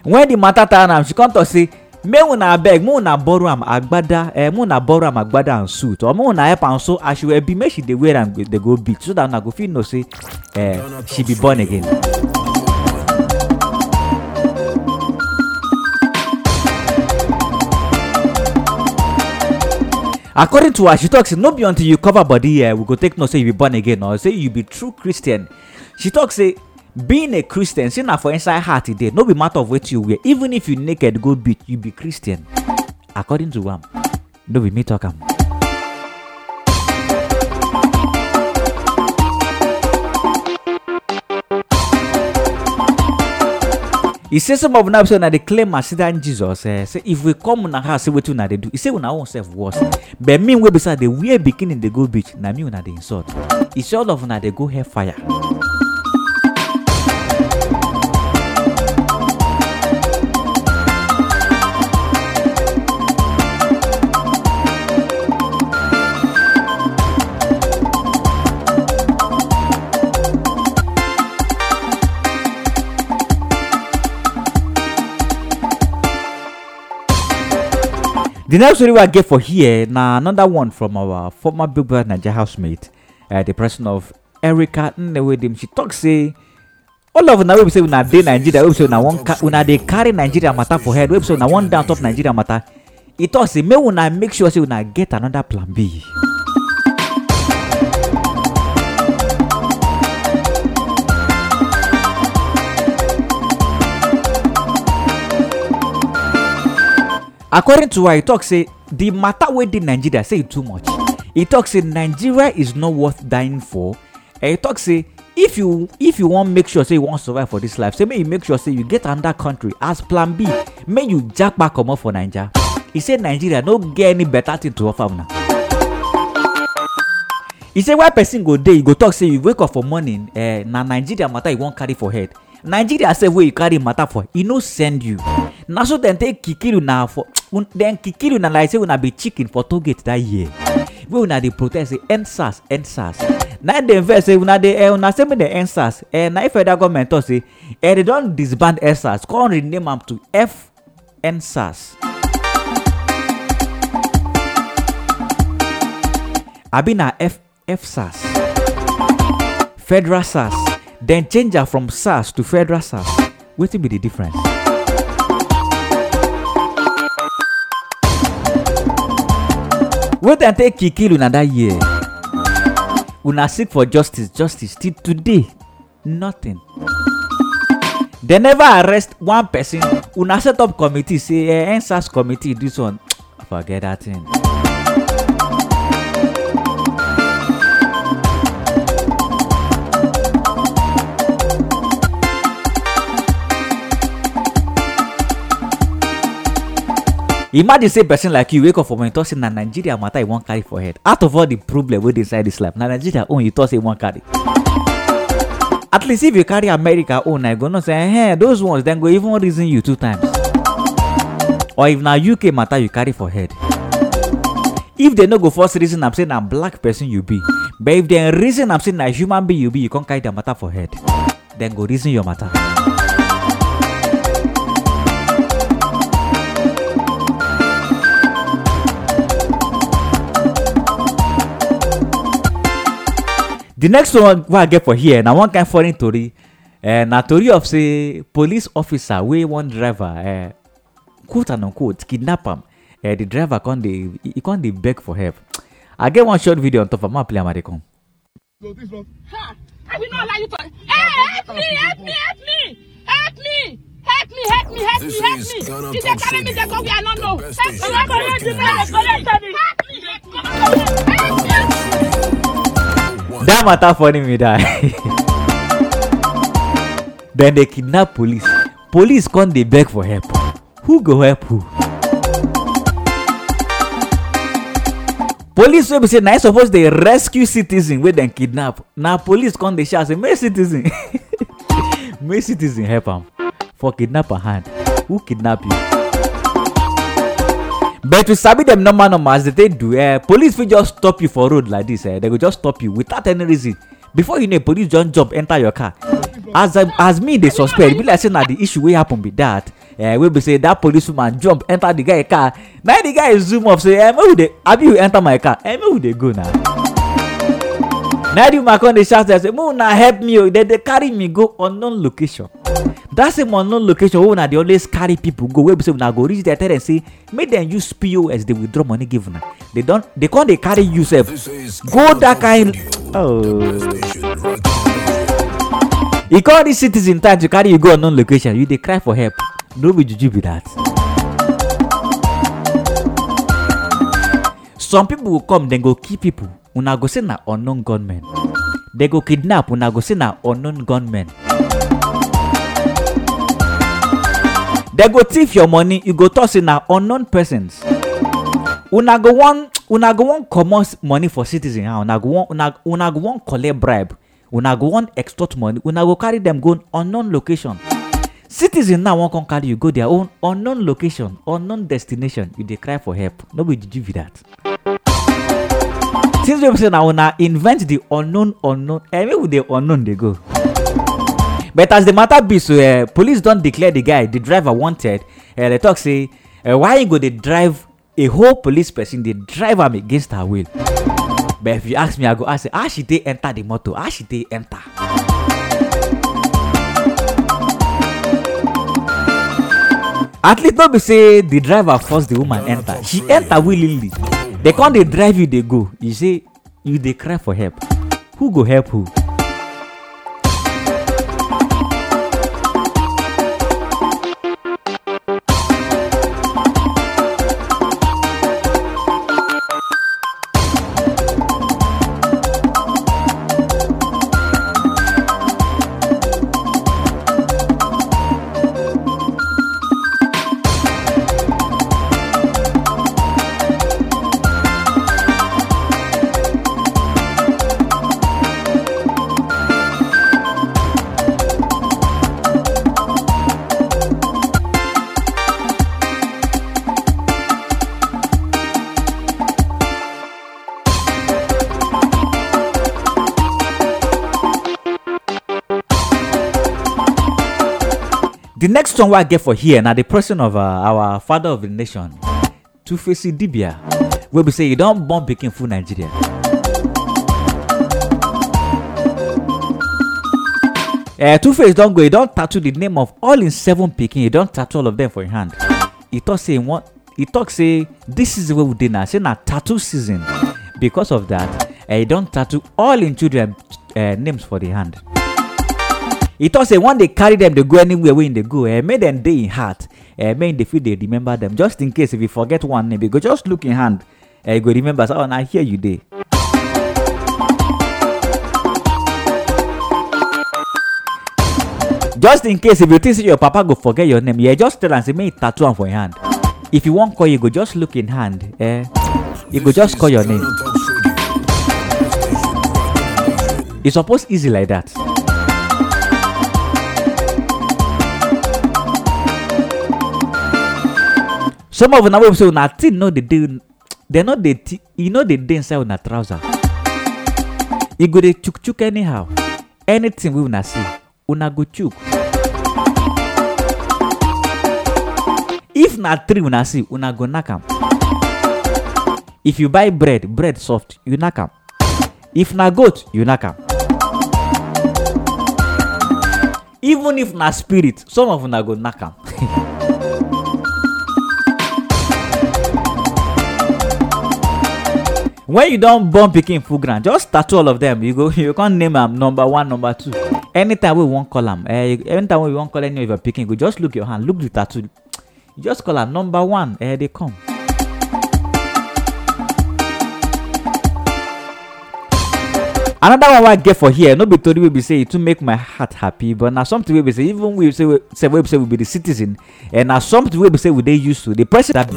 When the matter turn am, she come to say me una beg, me una borrow am agbada, me una borrow am agbada and suit, or me una help am so as she will be make she dey wear am they go beach so that una go feel no say she be born again. According to her, she talks, no be until you cover body here, we go take no say you be born again or say you be true Christian. She talks, say, being a Christian, see now for inside heart today, no be matter of what you wear, even if you naked go beat, you be Christian. According to her, no be me talk am. He says some of them say that they claim as that Jesus. Say if we come on house, say what you na they do. He say we na own self worse. But me we beside they wear bikini they go beach. Na me we na they insult. He say all of na they go hellfire. The next story I get for here now another one from our former Big Brother Naija housemate, the person of Erica Nnewedim. She talks say all of now we say una dey Nigeria, we say una one una dey carry Nigeria matter for head, we say una one down top Nigeria matter. It talks say make una make sure say una get another plan B. According to her, he talks say the matter wey dey Nigeria say too much. He talks say Nigeria is not worth dying for. He talks say if you want make sure say you want survive for this life, say make you make sure say you get another country as plan B. Make you jack back comot for Nigeria. He said Nigeria no get any better thing to offer now. He said why person go dey? You go talk say you wake up for morning, na Nigeria matter you wan carry for head. Nigeria say where you carry matter for, he no send you. Na so then take kikiru na for. Then kikiru na like say we na be chicken for target that year. We na dey protest say end SARS. Na dem vex say we na dey na say me dey end SARS. Na if federal government talk say they don disband end SARS, come rename am to FN SARS. Abi na F SARS. Federal SARS, then change her from SARS to Federal SARS. What will be the difference? Wait and take Kikilu another year. Una seek for justice till today. Nothing. They never arrest one person. Una set up committee, say SARS committee, this one. Forget that thing. Imagine say person like you wake up from and talk say na Nigeria matter you won't carry for head. Out of all the problem wey dey inside this life, na Nigeria own you talk say you won't carry. At least if you carry America own, I go not say hey, those ones then go even reason you two times. Or if na UK matter you carry for head. If they no go first reason I'm saying na black person you be, but if they reason I'm saying na human being you be, you can't carry the matter for head. Then go reason your matter. The next one what I get for here now one kind foreign story, na story of say police officer wey one driver quote and unquote kidnap am. The driver can't beg for help. I get one short video on top of my play American. So this one. Ha! I will not allow you to. Help me! If they carry me, they go where I don't know. Help me! That matter funny me die. Then they kidnap police. Police come they beg for help. Who go help who? Police will be say now suppose they rescue citizen where they kidnap. Now police come they shout say may citizen help him for kidnap a hand. Who kidnap you? But to sabi them normal as they do, police will just stop you for road like this. They will just stop you without any reason. Before you know, police don't jump enter your car. As me, they suspect. Be like say now the issue will happen be that. We be say that policeman jump enter the guy car. Now the guy zoom up say, have you enter my car? Where would they go now? Now the man they shout say, Muna help me! They carry me go unknown location. That's a unknown location where they always carry people go. Where we say we go reach their and say, make them use POS. They withdraw money given. They can't. They carry you self. Go that kind. Oh. You call these citizen time to carry you go unknown location. You they cry for help. Don't be juju be that. Some people will come. Then go kill people. Una go say na unknown gunmen. They go kidnap. Una go say na unknown gunmen. They go thief your money, you go toss in na unknown persons. Una go one commerce money for citizen. Una go one collect bribe. Una go one extort money. Una go carry them go unknown location. Citizen now one can carry you go their own unknown location, unknown destination. You dey cry for help. Nobody did you with that. Since we say now una invent the unknown, anyway with the unknown they go. But as the matter be so, police don't declare the guy, the driver wanted. They talk say, why you go they drive a whole police person? They drive him against her will. But if you ask me, I go ask, how should they enter the motor? How should they enter? At least don't be say the driver forced the woman enter. She enter willingly. They can't they drive you, they go. You say, you they cry for help. Who go help who? The next one I get for here now the person of our father of the nation, Two-Face Dibia, where we say you don't bomb picking full Nigeria. Two-Face don go, he don tattoo the name of all in seven pikin, he don tattoo all of them for his hand. He talk say this is the way we dey now, say na tattoo season. Because of that, he don tattoo all in children names for the hand. He talk say when they carry them, they go anywhere when they go, make them dey in heart, make them feel they remember them. Just in case if you forget one name, you go just look in hand, you go remember. So, oh, now here you dey. Just in case if you think your papa go forget your name, yeah, just tell and say make tattoo am for your hand. If you wan call, you go just look in hand, you go just call your name. It's supposed easy like that. Some of una wey say una tin no dey dey, they no dey, you know dey dey inside una trouser. You go dey chuk chuk anyhow, anything we una see, una go chuk. If na tree una see, una go knack am. If you buy bread soft, you knack am. If na goat, you knack am. Even if na spirit, some of una go knack am. When you don't born picking full ground, just tattoo all of them. You can't name them number one, number two. Anytime we won't call them, anytime we won't call any of your picking, you just look your hand, look the tattoo. You just call them number one, they come. Another one I get for here, no be told we be say it to make my heart happy, but now something we be say, even we say we be the citizen, and now something we be say we they used to the president,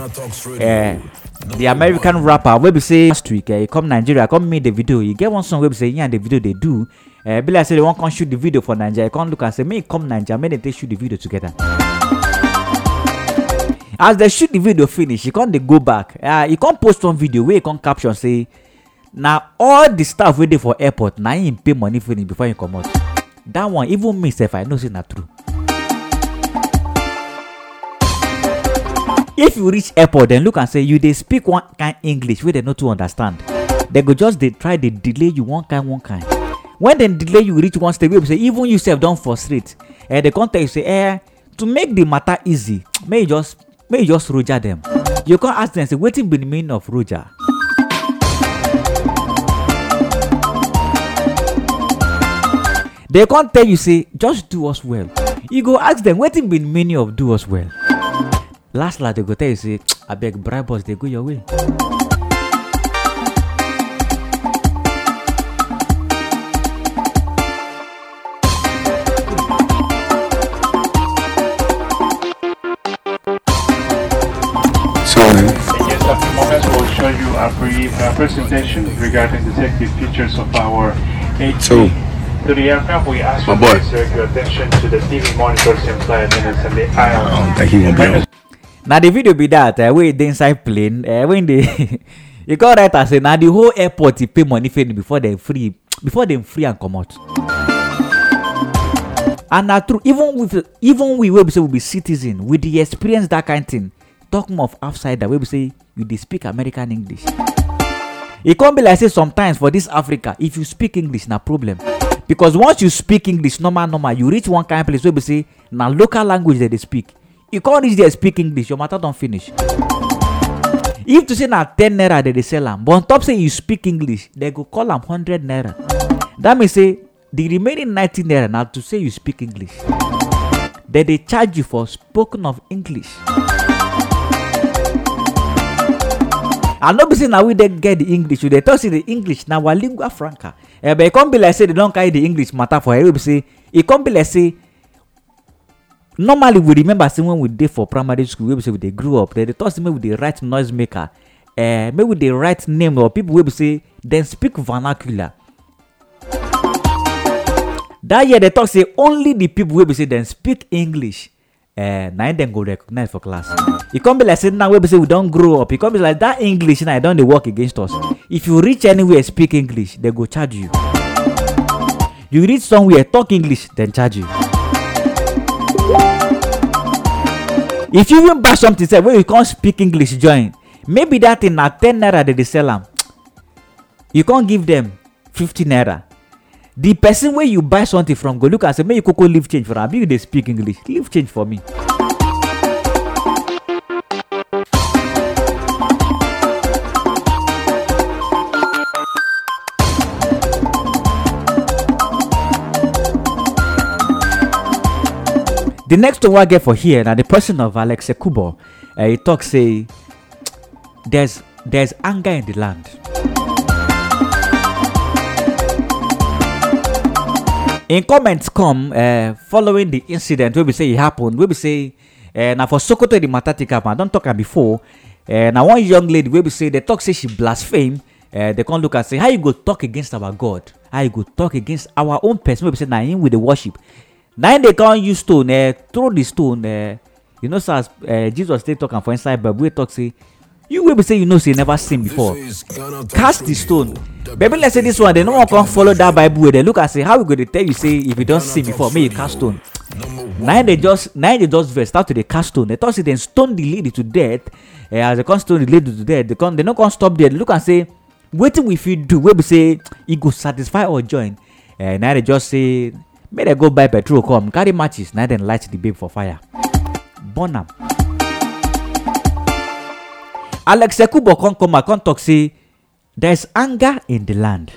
the American rapper we be say last week, he come Nigeria, come make the video, he get one song we be say yeah the video they do, be like say they won't come shoot the video for Nigeria, come look and say make come Nigeria, make they shoot the video together. As they shoot the video finish, he come they go back, he come post one video where he come caption say. Now all the staff waiting for airport, now you pay money for it before you come out. That one, even me self, I know it's not true. If you reach airport, then look and say you they speak one kind English where they not to understand. They go just they try they delay you one kind. When they delay you reach one step, say even you self don't frustrate. And they contact you say, to make the matter easy, may you just roger them. You can't ask them say what is the meaning of roger. They can't tell you say just do us well. You go ask them what it been meaning of do us well. Last they go tell you say I beg bribe us, they go your way. Yes, moment we'll show you a brief presentation regarding the technical features of our To the aircraft, we ask you to direct your attention to the TV monitors and flight attendants and the aisle. Now the video be that when they inside plane, when they you got right and say now the whole airport you pay money for before them free and come out. And now true, even we will be say we be citizen, we the experience that kind of thing. Talk more of outsider, we be say we speak American English. It can't be like say sometimes for this Africa, if you speak English, na problem. Because once you speak English, normal, you reach one kind of place where we say, na local language that they speak. You can't reach there speak English, your matter don't finish. If to say na 10 naira that they sell am, but on top say you speak English, they go call am 100 naira. That means say the remaining 90 naira now to say you speak English. Then they charge you for spoken of English. I no be say now we dey get the English. You dey talk say the English now our lingua franca. But it can't be like say they don't carry the English matter for here. We say it can't be like say. Normally we remember say when we dey for primary school, we say we dey grew up. They talk say maybe they write noise maker. Maybe they write name or people we say then speak vernacular. That year they talk say only the people we say then speak English. Now then go recognize for class. It can't be like saying now we say we don't grow up. It can't be like that English now. They work against us. If you reach anywhere speak English, they go charge you. You reach somewhere talk English, then charge you. If you even buy something say when you can't speak English join, maybe that in a 10 naira that they sell them, you can't give them 50 naira. The person where you buy something from go look and say, may you coco leave change for me. You they speak English, leave change for me. The next one I get for here now, the person of Alex Ekubo, he talks say there's anger in the land. In comments come following the incident where we say it happened, where we say now for Sokoto the matter take up. I don't talk before. Now one young lady where we say they talk say she blaspheme. They can't look and say how you go talk against our God, how you go talk against our own person. Where we say now him with the worship. Now they can't use stone, throw the stone, you know, so as Jesus they talking for inside, but we talk say, you will be saying, you know, say never seen before. Cast the stone. Baby, let's say this one, they no one can follow that Bible where they look and say, how we going to tell you, say, if you don't see before, may you cast stone. Now they just verse, start to the cast stone. They talk say, then stone the lady to death. As they can't stone the lady to death, they no can stop there. They look and say, wait if you do, we say, it go satisfy or join. Now they just say, may they go buy petrol, come carry matches, now then light the babe for fire. Bonham. Alex Ekubo can't talk say there's anger in the land.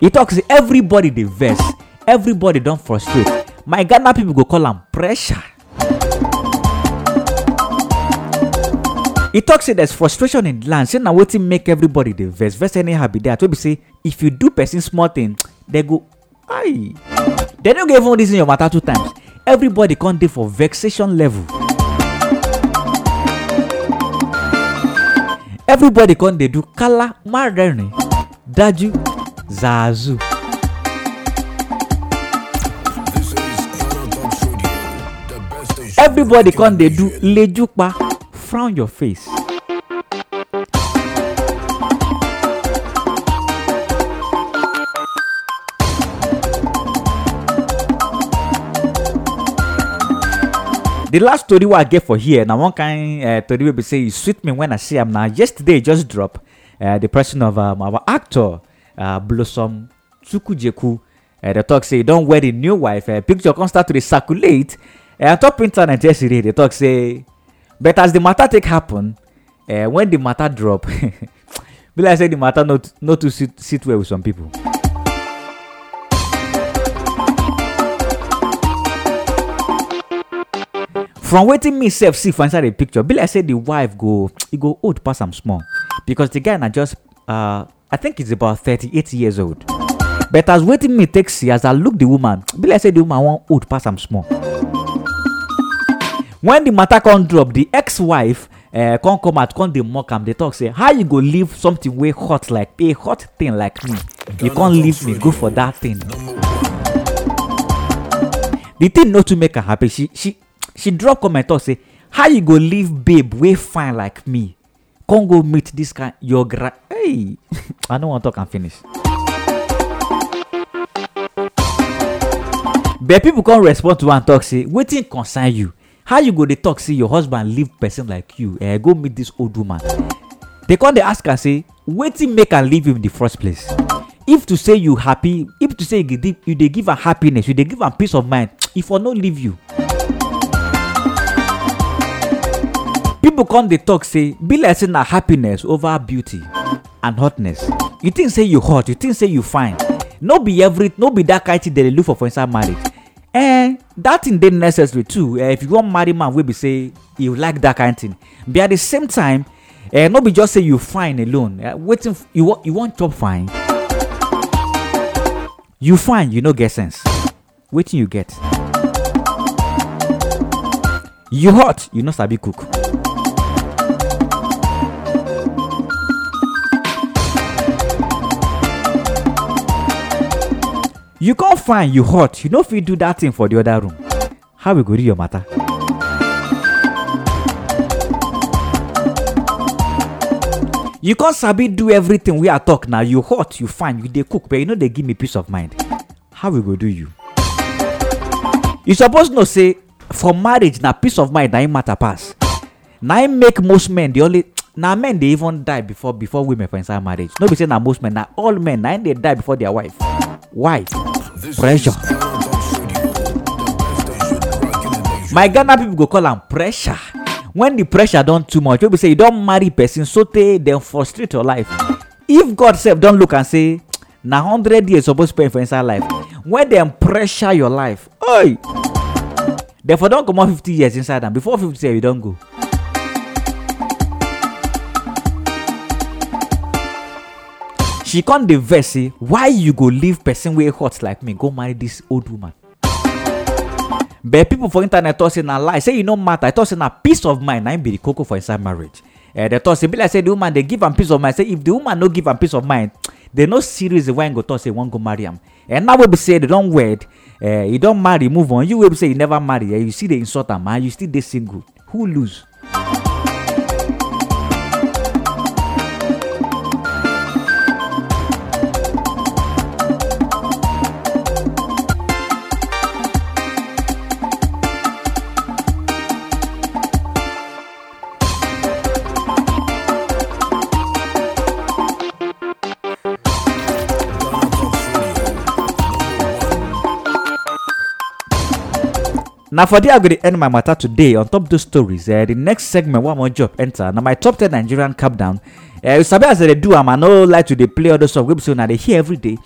He talks everybody they vex, everybody don't frustrate. My Ghana people go call them pressure. He talks there's frustration in the land. Say now what make everybody they vex. Vex anyhow be there. We say if you do person small thing, they go. Aye. They don't give all this in your matter two times. Everybody can't do for vexation level. Everybody can't they do Kala Marderni Daju Zazu. Everybody can't they do Lejupa frown your face. The last story what I get for here, now one kind story will be say, you sweet me when I see him now. Yesterday just dropped the person of our actor, Blossom Tsukujeku. The talk say, don't wear the new wife. Picture can start to circulate. And top internet yesterday, the talk say, but as the matter take happen, when the matter drop, will I say the matter not to sit well with some people. From waiting me self see for inside the picture, Bill, I said the wife go old past some small because the guy na just I think it's about 38 years old. But as waiting me takes see as I look the woman, Bill, I said the woman won't old past some small. When the matter can't drop, the ex-wife can't come out, can't they mock am. They talk say how you go leave something way hot like a hot thing like me. You can't leave me, go for that thing. The thing not to make her happy. She drop comment and say, how you go leave babe way fine like me? Can't go meet this guy, your hey, I don't want to talk and finish. But people can't respond to one talk say, waiting concern you. How you go they talk say your husband leave person like you? Go meet this old woman. They can't they ask and say, waiting make and leave him in the first place. If to say you happy, if to say you they give her happiness, you they give her peace of mind, if I not leave you. People come they talk say be less in a happiness over beauty and hotness. You think say you hot, you think say you fine. No be every no be that kind thing they look for inside marriage. And that thing they necessary too. If you want marry man, we be say you like that kind thing. But at the same time, no be just say you fine alone. Waiting you want chop fine. You fine, you no get sense. Waiting you get. You hot, you no sabi cook. You can't find you hot. You know if you do that thing for the other room. How we go do your matter? You can't sabi do everything we are talk now. You hot, you fine, you they cook, but you know they give me peace of mind. How we go do you? You supposed to say for marriage now peace of mind now matter pass. Now make most men the only now men they even die before women for inside marriage. Nobody say now most men now all men now they die before their wife. Why? Pressure. My Ghana people go call am pressure. When the pressure don too much, people say you don marry person, so they then frustrate your life. If God sef don look and say na 100 years suppose spend for inside life, when dem pressure your life, oi, therefore don comot 50 years inside am. Before 50 years you don go. She can't dey vex say why you go leave person wey hot like me go marry this old woman. But people for internet talk say na lie, say you no matter. I talk say na peace of mind na be the koko for inside marriage. They talk say be like say the woman dey give am peace of mind. Say if the woman no give am peace of mind, they no serious why go talk say wan go marry am. And now we be say they don wed, you don marry, move on. You will be say you never marry, you see the insult am, man, you still dey single. Who lose? Now for there, I'm going to end my matter today on top of those stories. The next segment, one more job enter. Now my top 10 Nigerian countdown. You sabi as they do, I no like to they play all those stuff. We say now they hear every day.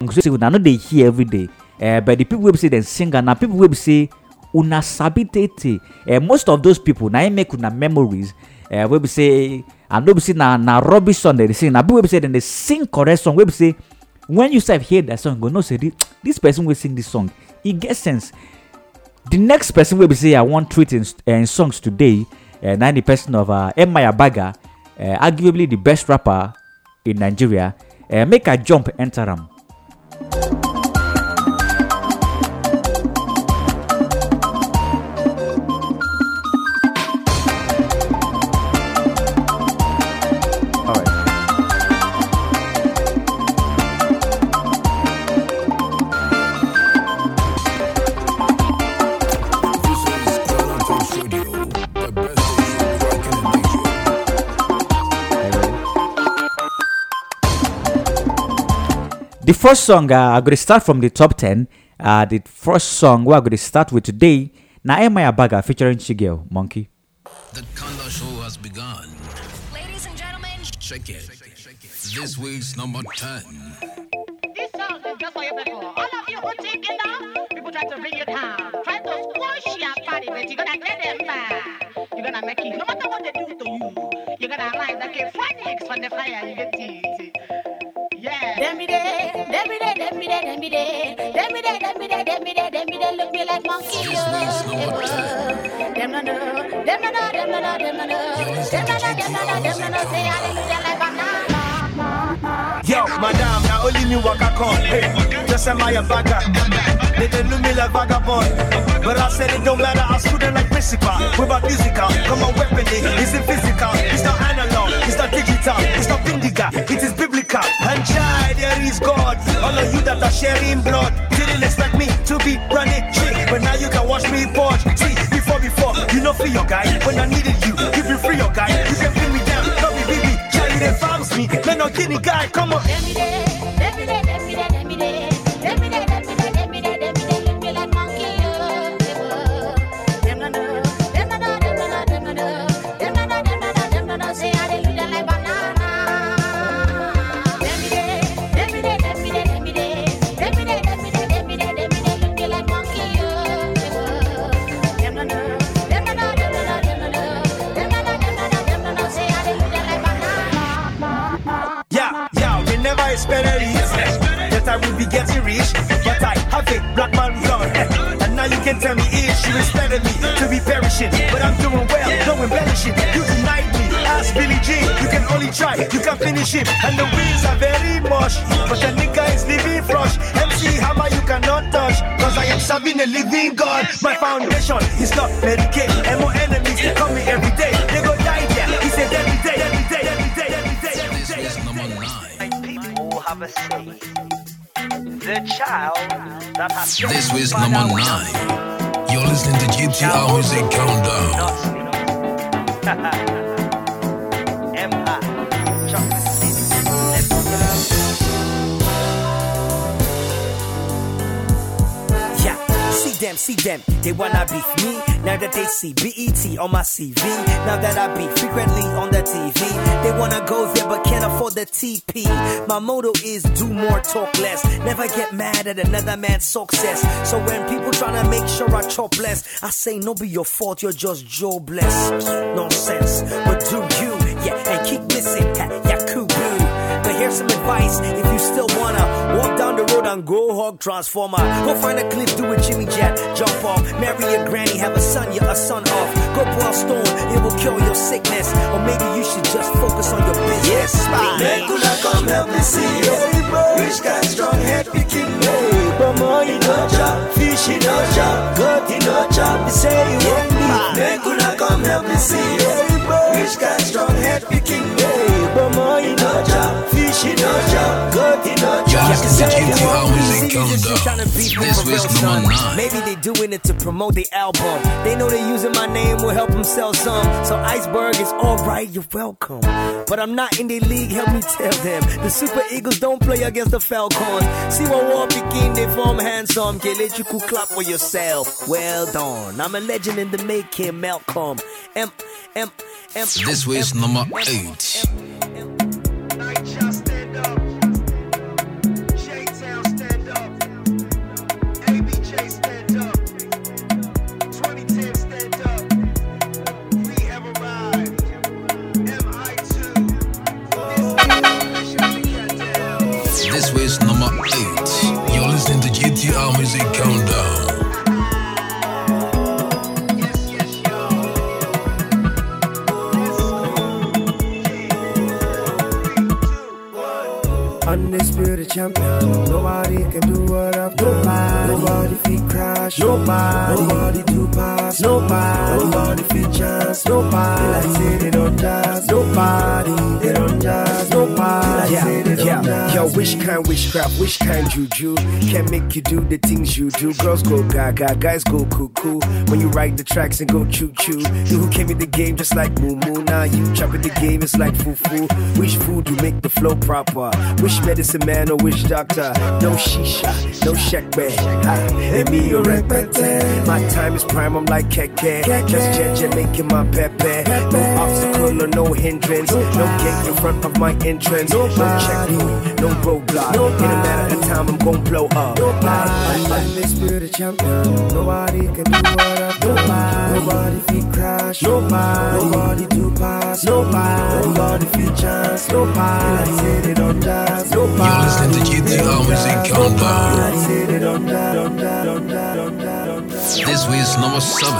Now they hear every day. But the people we say they sing, and now people we say una sabi tete. Most of those people now make una memories. We say and we say na rubbish song they sing. Now people we say then they sing correct song. We say when you self hear that song, go no say this person will sing this song. It gets sense. The next person will be say I want tweet in songs today, and I'm the person of M. Baga, arguably the best rapper in Nigeria. Make a jump enter him. The first song I'm going to start from the top 10. The first song we're going to start with today, Naemaya Baga featuring Shigeo, Monkey. The countdown show has begun. Ladies and gentlemen, shake it. This week's number 10. This song is just for you people. All of you who take it now, people try to bring you down. Try to push your party, but you're going to let them back. You're going to make it. No matter what they do to you, you're going to realize that okay, Phoenix from the fire, you get it. Dem be day, look me like monkey. Dem no know, say hallelujah like banana. Yo, madam, now only me waka come. Hey, just am I a bagger? They look me like vagabond, but I said it don't matter. I student like principal. We about musical, come on, weapon it. It's in physical, it's not analog, it's not digital, it's not indica, it is biblical. And child, there is God. All of you that are sharing blood didn't expect me to be running shit, but now you can watch me purge. See, before, you know free your guy. When I needed you, if you free your guy, you can bring me down. Don't be baby, child, they farms me. Man, no guinea guy, come on. I will be getting rich, but I have a black man blood. And now you can tell me if she was telling me to be perishing, but I'm doing well, no embellishing. You denied me, ask Billie Jean. You can only try, you can finish it. And the wheels are very mush, but the nigga is living flush. MC Hammer you cannot touch, cause I am serving a living God. My foundation is not Medicaid, and more enemies they come in every day. They go die there, he said every day. This is number 9. My people have a say. The child that has this was number 9. You're listening to GTR Music Countdown. them. They wanna beef me, now that they see BET on my CV. Now that I be frequently on the TV, they wanna go there but can't afford the TP. My motto is do more, talk less. Never get mad at another man's success. So when people tryna make sure I chop less, I say no be your fault, you're just jobless. Nonsense, but do you, yeah, and keep missing Yakubu. But here's some advice, if you still wanna walk down the road and go hog transformer, go find a cliff, do a Jimmy Jet, jump off, marry your granny, have a son, you're a son off, go pour a stone, it will cure your sickness, or maybe you should just focus on your business. Yes, Megula, come help me see you, rich guy, strong head, picking me, but more you no chop, fish you no chop, God you no chop, you say you want me, Megula, come help me see you, rich guy, strong head, picking me, but more you no chop, fish you no chop, God you no chop, you say you want me. This was number 9. Maybe they doing it to promote the album. They know they using my name will help them sell some. So Iceberg is alright, you're welcome. But I'm not in the league, help me tell them. The Super Eagles don't play against the Falcons. See what war begin, they form handsome. Get let you cool clap for yourself. Well done, I'm a legend in the making, Malcolm. This was number 8. Number 8. You're listening to GTR Music Countdown. Undisputed champion, nobody can do what I've done. Nobody feet crash, nobody do pass, nobody feet chance, nobody I say they don't dance, nobody they don't dance, nobody I say they don't dance. Yo, which kind witchcraft, which kind juju can make you do the things you do? Girls go gaga, guys go cuckoo. When you write the tracks and go choo choo, you who came in the game just like moo moo. Now you chopping the game, it's like foo foo. Which food you make the flow proper? Which medicine man or which doctor? No shisha, no shekbe. And me you repete. My time is prime, I'm like keke. Just JJ making my pepe. No obstacle or no hindrance. No gate in front of my entrance. No checkpoint, no roadblock. In a matter of time, I'm gon' blow up. I'm the spirit champion. Nobody can do what I do. Nobody feet crash. Nobody do pass. Nobody feet chance. Nobody say they don't dance. You're listening to GTR Music Countdown. This week's number 7.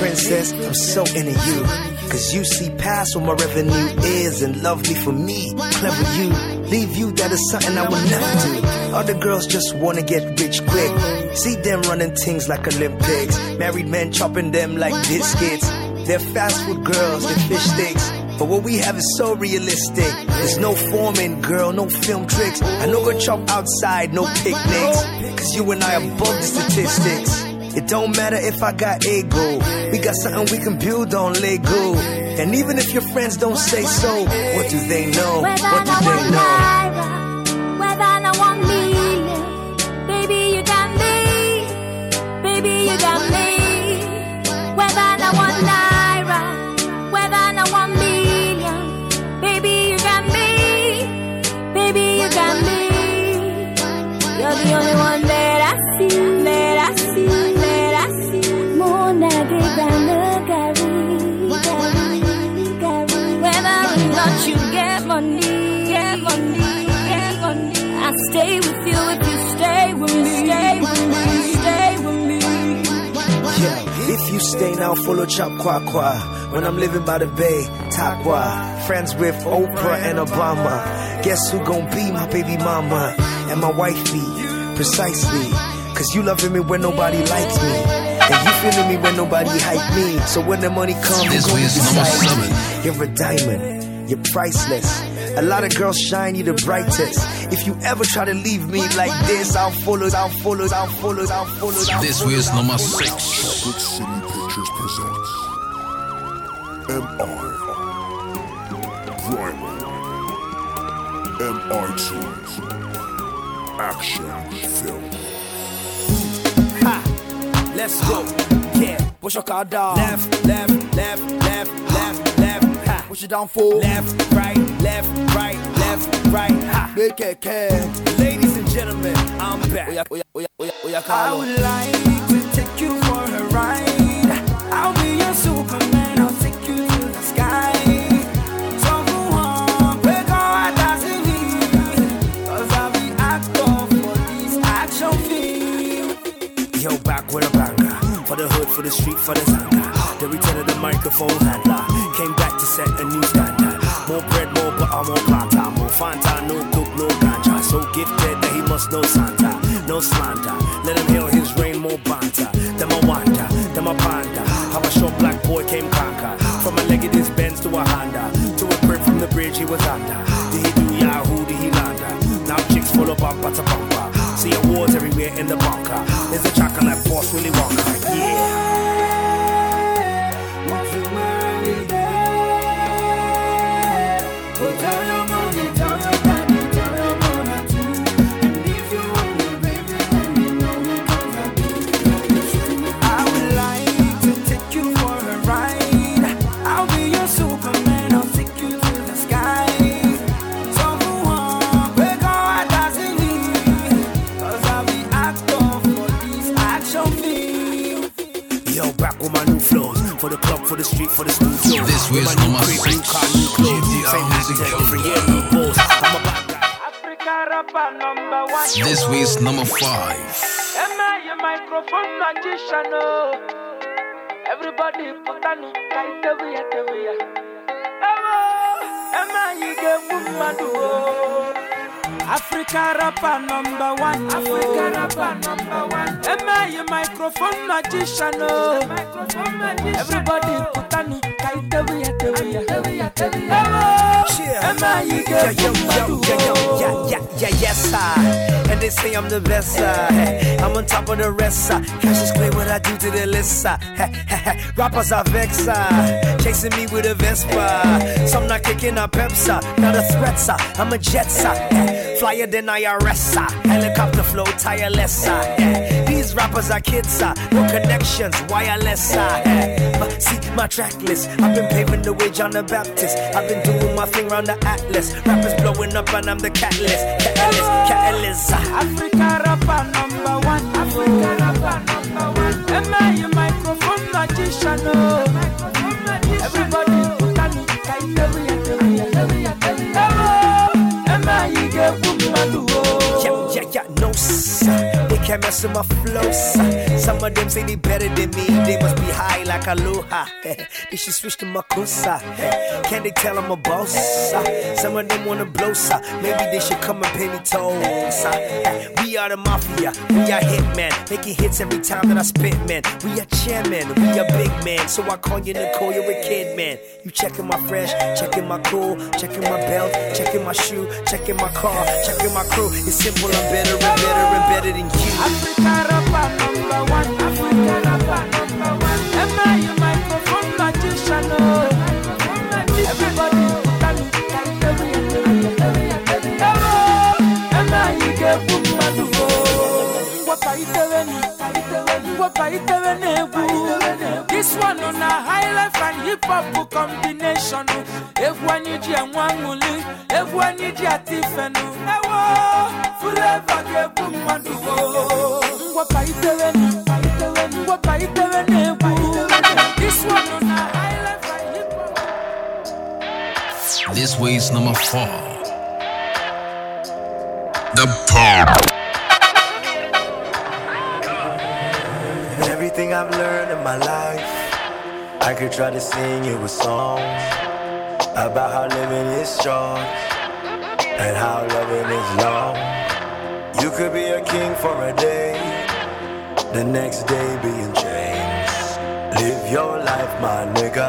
Princess, I'm so into you, cause you see past what my revenue is, and love me for me, clever you, leave you, that is something I would never do. Other girls just wanna get rich quick, see them running things like Olympics, married men chopping them like biscuits, they're fast food girls, they're fish sticks. But what we have is so realistic. There's no forming, girl, no film tricks, and no good chop outside, no picnics, cause you and I are above the statistics. It don't matter if I got ego, we got something we can build on Lego. And even if your friends don't say so, what do they know? What do they know? Stay now, full of chop qua qua. When I'm living by the bay, Taqua. Friends with Oprah and Obama. Guess who gon' be my baby mama? And my wifey, precisely. Cause you loving me when nobody likes me. And you feeling me when nobody hype me. So when the money comes, this gonna decide. You're a diamond, you're priceless. A lot of girls shine, you the brightest. If you ever try to leave me like this, I'll follow. This is number 6. Chocolate City Pictures presents M.R. Grimer M.R. Tunes Action Film. Ha! Let's go! Yeah, push your car down. Left. Ha. Push it down full. Left, right. Ha! Ladies and gentlemen, I'm back. Oh yeah, I would like to take you for a ride. I'll be your Superman. I'll take you to the sky. Yo, back with a banger. For the hood, for the street, for the zanga. The return of the microphone handler. Came back to set a new standard. More bread, more butter, more plata. More Fanta, no coke, no ganja. So gifted that he must know Santa. No slander, let him hail his reign, more banter. Them a wonder, them a panda. How a short black boy came conquer. From a leg of his Benz to a Honda. To a bird from the bridge he was under. Did he do Yahoo, did he lander? Now chicks full of bumper to bumper. See awards everywhere in the bunker. There's a track on that boss Willy Wonka. Yeah. Won't you marry that? Put down your money, down your body, down your money too. And if you want me, baby, then you know we come to be. I would like to take you for a ride. I'll be your Superman. I'll take you to the sky. With my new flows, for the club, for the street, for the studio. This was number 6. This was number 5. Everybody put on it. Africa rapper number 1. Africa rapper number 1. Emma, your microphone magician. Everybody put on it. Emma, you get yes, sir. And they say I'm the best, sir. I'm on top of the rest, sir. Cash is clear what I do to the list, sir. Rappers are vexed, sir. Chasing me with a Vespa. Some not kicking a pep, sir. Not a threat, sir. I'm a jet, sir. Flyer than IRS, helicopter flow, tireless, These rappers are kids, no connections, wireless, See my track list, I've been paving the way, John the Baptist. I've been doing my thing round the atlas. Rappers blowing up and I'm the catalyst. Africa rapper number 1, Africa rapper number 1. Am I your microphone magician? Everybody put on it, no sir, they can't mess with my flow, sir. Some of them say they better than me. They must be high like Aloha. They should switch to Makusa. Can they tell I'm a boss, sir? Some of them wanna blow, sir. Maybe they should come and pay me toll, sir. We are the mafia, we are hitmen. Making hits every time that I spit, man. We are chairman, we are big man. So I call you Nicole, you're a kid, man. You checking my fresh, checking my cool, checking my belt, checking my shoe, checking my car, checking my crew. It's simple, I'm better and better and better than you. Africa rapper number 1, Africa rapper number 1. Am I your microphone magician? Everybody put on it like every. Am I you get boom manugo? What by the way? This one on a high life and hip hop combination. If one you jam one muli, if one you jam Tiffany, forever get boom and do. What by the way? This one on a high life and hip hop. This way is number 4. The Power. Everything I've learned in my life, I could try to sing you a song about how living is short and how loving is long. You could be a king for a day, the next day being chained. Live your life, my nigga.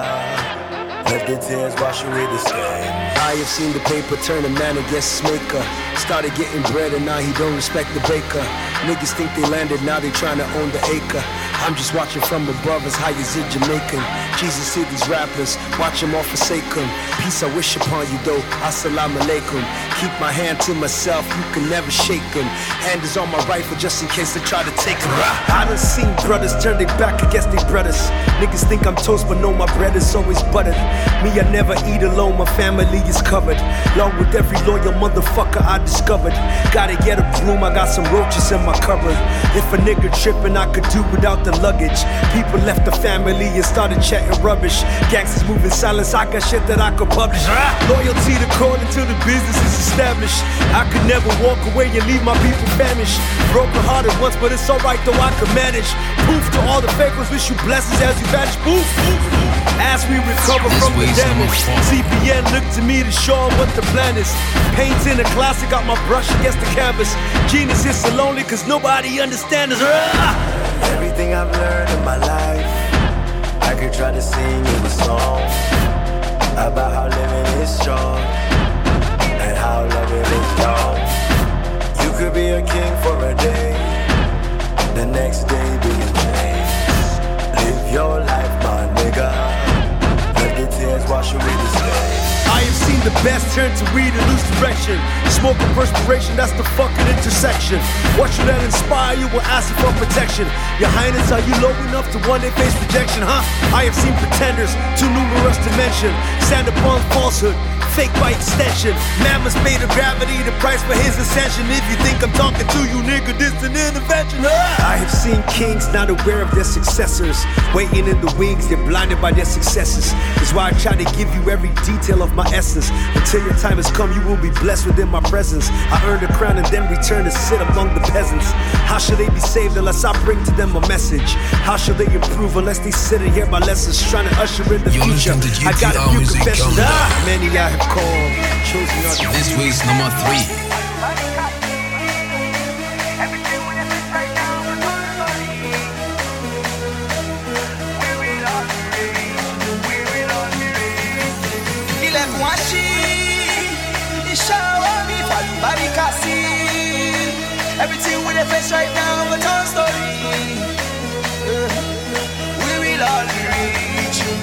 Let the tears wash away the stain. I have seen the paper turn a man against his maker. Started getting bread and now he don't respect the baker. Niggas think they landed, now they tryna own the acre. I'm just watching from above, as high as a Jamaican. Jesus, see these rappers, watch them all forsake them. Peace I wish upon you though, assalamu alaikum. Keep my hand to myself, you can never shake them. Hand is on my rifle just in case they try to take them. I done seen brothers turn their back against their brothers. Niggas think I'm toast but no, my bread is always buttered. Me, I never eat alone, my family is covered. Along with every loyal motherfucker I discovered. Gotta get a broom, I got some roaches in my cupboard. If a nigga trippin', I could do without the luggage. People left the family and started chatting rubbish. Gangsters moving silence, I got shit that I could publish. Loyalty to call until the business is established. I could never walk away and leave my people famished. Broken hearted once, but it's alright though, I could manage. Proof to all the fake ones, wish you blessings as you vanish. Boof, as we recover from the damage, CPN looked to me to show him what the plan is. Painting a classic, got my brush against the canvas. Genius is so lonely cause nobody understands us. Everything I've learned in my life, I could try to sing in a song about how living is strong and how loving is wrong. You could be a king for a day, the next day be a slave. Live your life, my nigga. I have seen the best turn to weed and lose direction. Smoke and perspiration, that's the fucking intersection. What should that inspire you? We're asking for protection. Your highness, are you low enough to one day face rejection, huh? I have seen pretenders, too numerous to mention. Stand upon falsehood, fake by extension. Man must pay the gravity, the price for his ascension. If you think I'm talking to you, nigga, this an intervention, huh? I have seen kings not aware of their successors. Waiting in the wings, they're blinded by their successes. That's why I try to give you every detail of my essence. Until your time has come, you will be blessed within my presence. I earned a crown and then return to sit among the peasants. How shall they be saved unless I bring to them a message? How shall they improve unless they sit and hear my lessons? Trying to usher in the future, I got a few confessions. Many I have called, chosen. This week's number 3. Everything with a face right now, but our story, we will all reach you.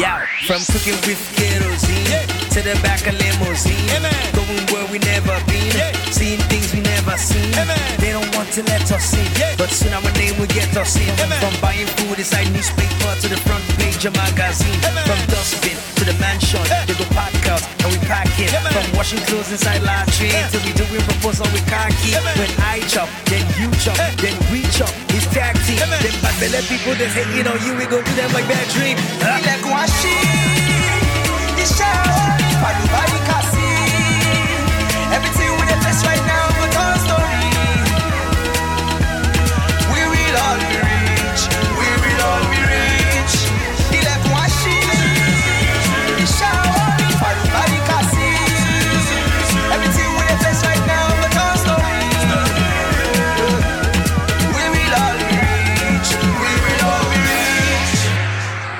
Yeah, from cooking with kerosene, yeah, to the back of limousine, yeah, going where we never been, yeah, seeing things we never seen, yeah. They don't want to let us in, yeah, but soon our name will get us in, yeah. From buying food inside newspaper to the front page of magazine, yeah. From dustbin to the mansion, yeah, they go pack out and we pack in, yeah. From washing clothes inside laundry, yeah, till we doing proposal with khaki, yeah. When I chop, then you chop, yeah, then we chop, it's tag team, yeah. Then bad belly people that say, you know, you we go do them like bad dream, yeah. Like washi. Everybody can see everything with the best right now, but our story, we will all be rich, we will all be rich. The left washing, the shower, everybody can see everything with the best right now, but our story, we will all be rich, we will all be rich.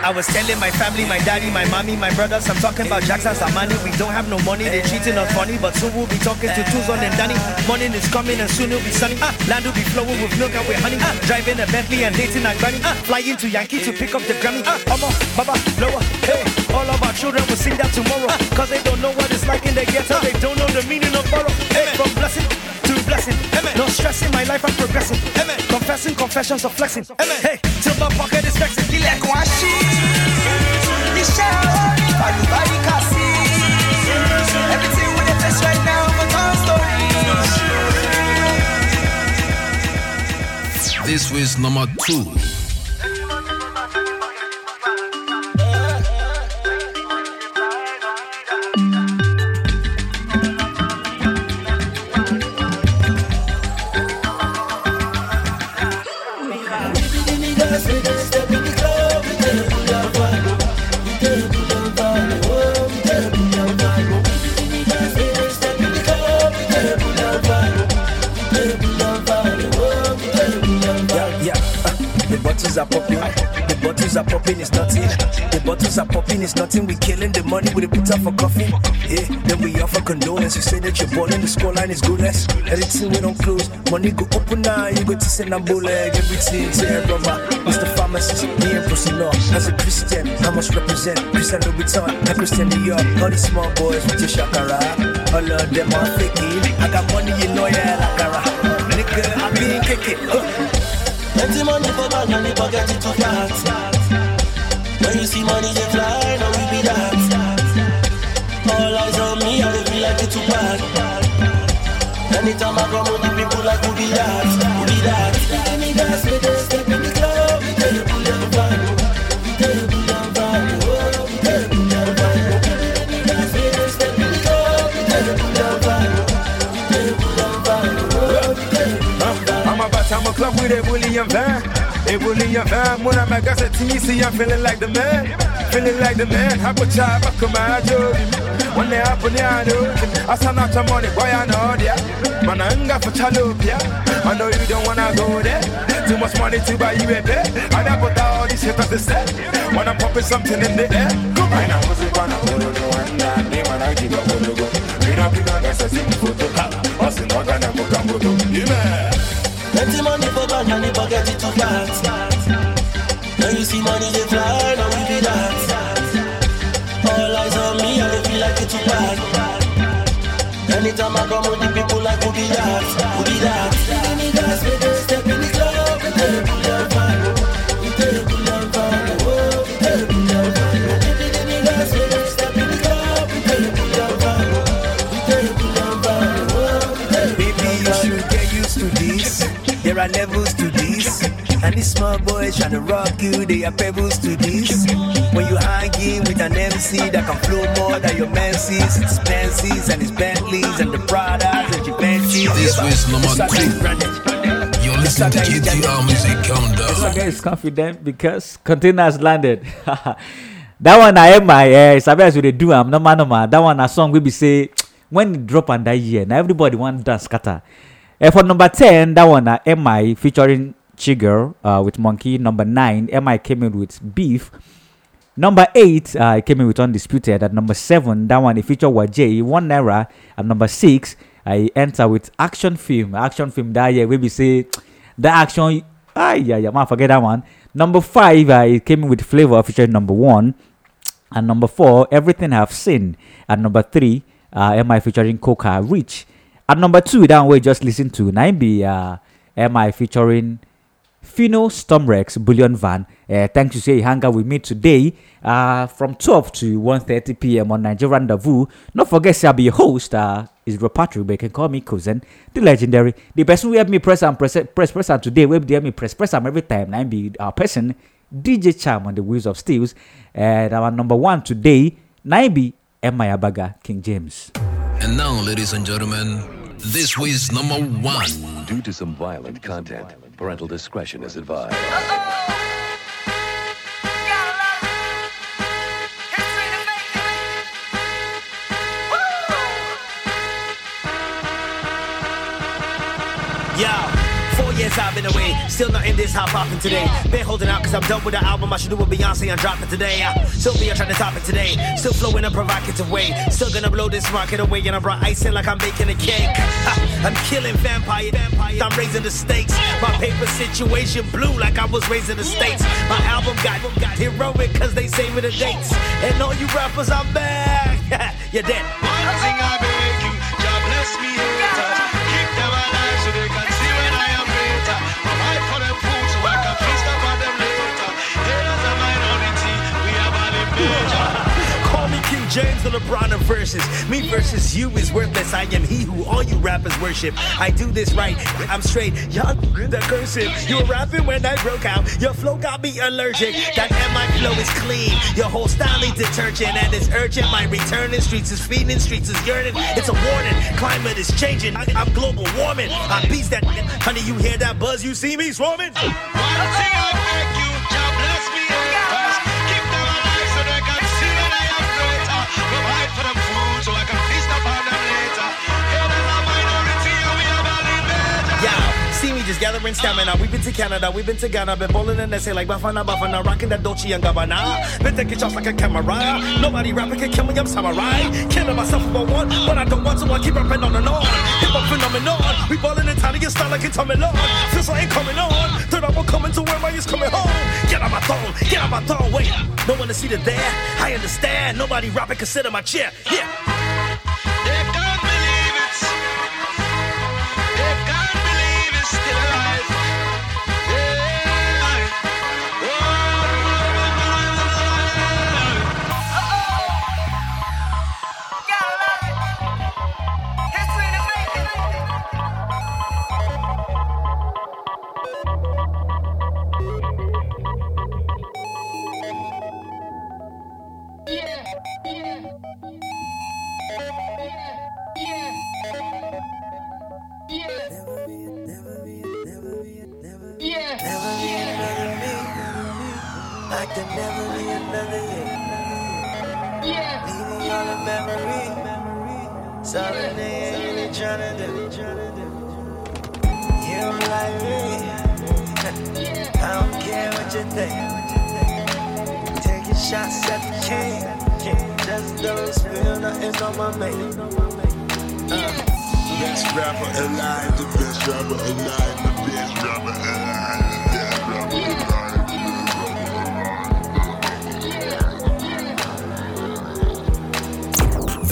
I was telling my family, my daddy, my mommy, my brothers, I'm talking about Jackson, Samani. We don't have no money, they cheating on funny, but soon we'll be talking to Tuzon and Danny. Morning is coming and soon it'll be sunny. Land will be flowing with milk and with honey. Driving a Bentley and dating a granny. Flying to Yankee to pick up the Grammy. Mama, Baba, Lower, hey. All of our children will sing that tomorrow, cause they don't know what it's like in the ghetto. They don't know the meaning of borrow. From blessing to blessing, no stressing, my life I'm progressing. Confessing, confessions of flexing. Hey, till my pocket is flexing. Everybody can see everything with the best right now, but our story. This was number 2. bottles are popping. The bottles are popping, it's nothing. The bottles are popping, it's nothing. We killing the money with a pizza for coffee. Yeah, then we offer condolence. You say that you're balling, the scoreline is goodness. Everything we don't close, money go open now. You go to Senambole, everything. Say, brother, Mr. Pharmacist, me and Prosino. As a Christian, I must represent Christian Louboutin and Christian Dior. All these small boys with your shakara, all of them are faking. I got money, you know, yeah, like a rock. Nigga, I been kicking. Empty money for bag, money pocket it too flat. When you see money, they fly, now we be that. All eyes on me, I feel like it's too bad. Anytime I come with people like who be that, who be that. Let me dance with this, step in the club, we tell you pull down value, we tell you pull down value, oh, we tell you pull down value. Let me dance with this, step in the club, we tell you pull down value, we tell you pull down value, oh, we tell you pull down value. I'm about to have a club with a bully and van. It will be your van, when I'm a gas at TC, I'm feeling like the man. Feeling like the man, I put child back on my job. When they happen, I know. I stand out your money, boy, I know, yeah. Man, I'm going for Chalopia. I know you don't wanna go there. Too much money to buy you a bed. I never thought all this shit at the set. When I'm popping something in the air, go right now. Empty money for bag, money pocket it too flat. Now you see money they fly, now we be that. All eyes on me, I feel like it's too bad. Anytime I come with the people like who be that, who be that. Let me dance with this, step in the club, we tell you pull down value, we tell you pull down value, oh, we tell you pull down value. Let me dance with this, step in the club, we tell you pull down value, we tell you pull down value, oh, we tell you pull down value. Baby, you should get used to this. There are levels to this, and these small boys trying to rock you, they are pebbles to this. When you hanging with an MC that can flow more than your man sees, it's Benzes and it's Bentleys and the Pradas and your Benchies. This is Lamonti. You're listening to GTR Music Countdown. This guy is confident because containers landed. That one I have my ears. I bet you they do. I'm normal. That one a song we be say when it drop on that year. Now everybody want dance scatter. For number 10, that one, MI featuring Chigirl with Monkey. Number 9, MI came in with Beef. Number 8, it came in with Undisputed. At number 7, that one, it featured Wajay, 1 Naira. At number 6, I enter with Action Film. Action Film that year, we say, the action, man, forget that one. Number 5, it came in with Flavor, featuring number 1. And number 4, Everything I've Seen. At number 3, MI featuring Coca, Rich. At number 2, that we just listen to 9B, MI featuring Fino Stormrex, Bullion Van. Thank you, say, hang out with me today from 12 to 1:30 p.m. on Nigeria Rendezvous. Don't forget, say, I'll be your host, Israel Patrick, but you can call me Cousin, the legendary. The person who helped me press and today, we help me press and every time. 9B, our person, DJ Charm on the Wheels of Steels. And our number 1 today, 9B, MI Abaga, King James. And now, ladies and gentlemen, this week's number 1. Due to some violent content, parental discretion is advised. Yeah. 4 years I've been away, still not in this hot poppin' today. Been holding out cause I'm done with the album I should do with Beyonce and drop it today. Still be trying to top it today, still flow in a provocative way. Still gonna blow this market away and I brought ice in like I'm baking a cake. I'm killing vampires, I'm raising the stakes. My paper situation blew like I was raising the stakes. My album got heroic cause they saving the dates. And all you rappers, I'm back. You're dead. One thing I beg you, God bless me, keep them alive so they can see when I am greater. Provide for them food so I can feast upon them later. There is a minority, we have an invasion. Call me King James, the LeBron of verses. Me versus you is worthless. I am he who all you rappers worship. I do this right, I'm straight. Y'all the cursive. You were rapping when I broke out. Your flow got me allergic. That MI flow is clean. Your whole style is detergent and it's urgent. My return in streets is feeding, streets is yearning. It's a warning. Climate is changing. I'm global warming. I beast that. Honey, you hear that buzz? You see me swarming? just gathering stamina. We've been to Canada, we've been to Ghana, been bowling in SA like Bafana, Bafana, rocking that Dolce and Gabbana. Been taking shots like a camera. Nobody rapping can kill me, I'm samurai. Killing myself if I want, but I don't want to. I keep rapping on and on. Hip hop phenomenon. We ballin' in Italian style like it's coming on. Since I ain't coming on, third I'm coming to where my is coming home. Get out my throne, get out my throne. Wait, no one to see the there. I understand. Nobody rapping can sit in my chair. Yeah.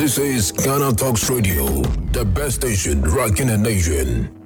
This is Ghana Talks Radio, the best station rocking the nation.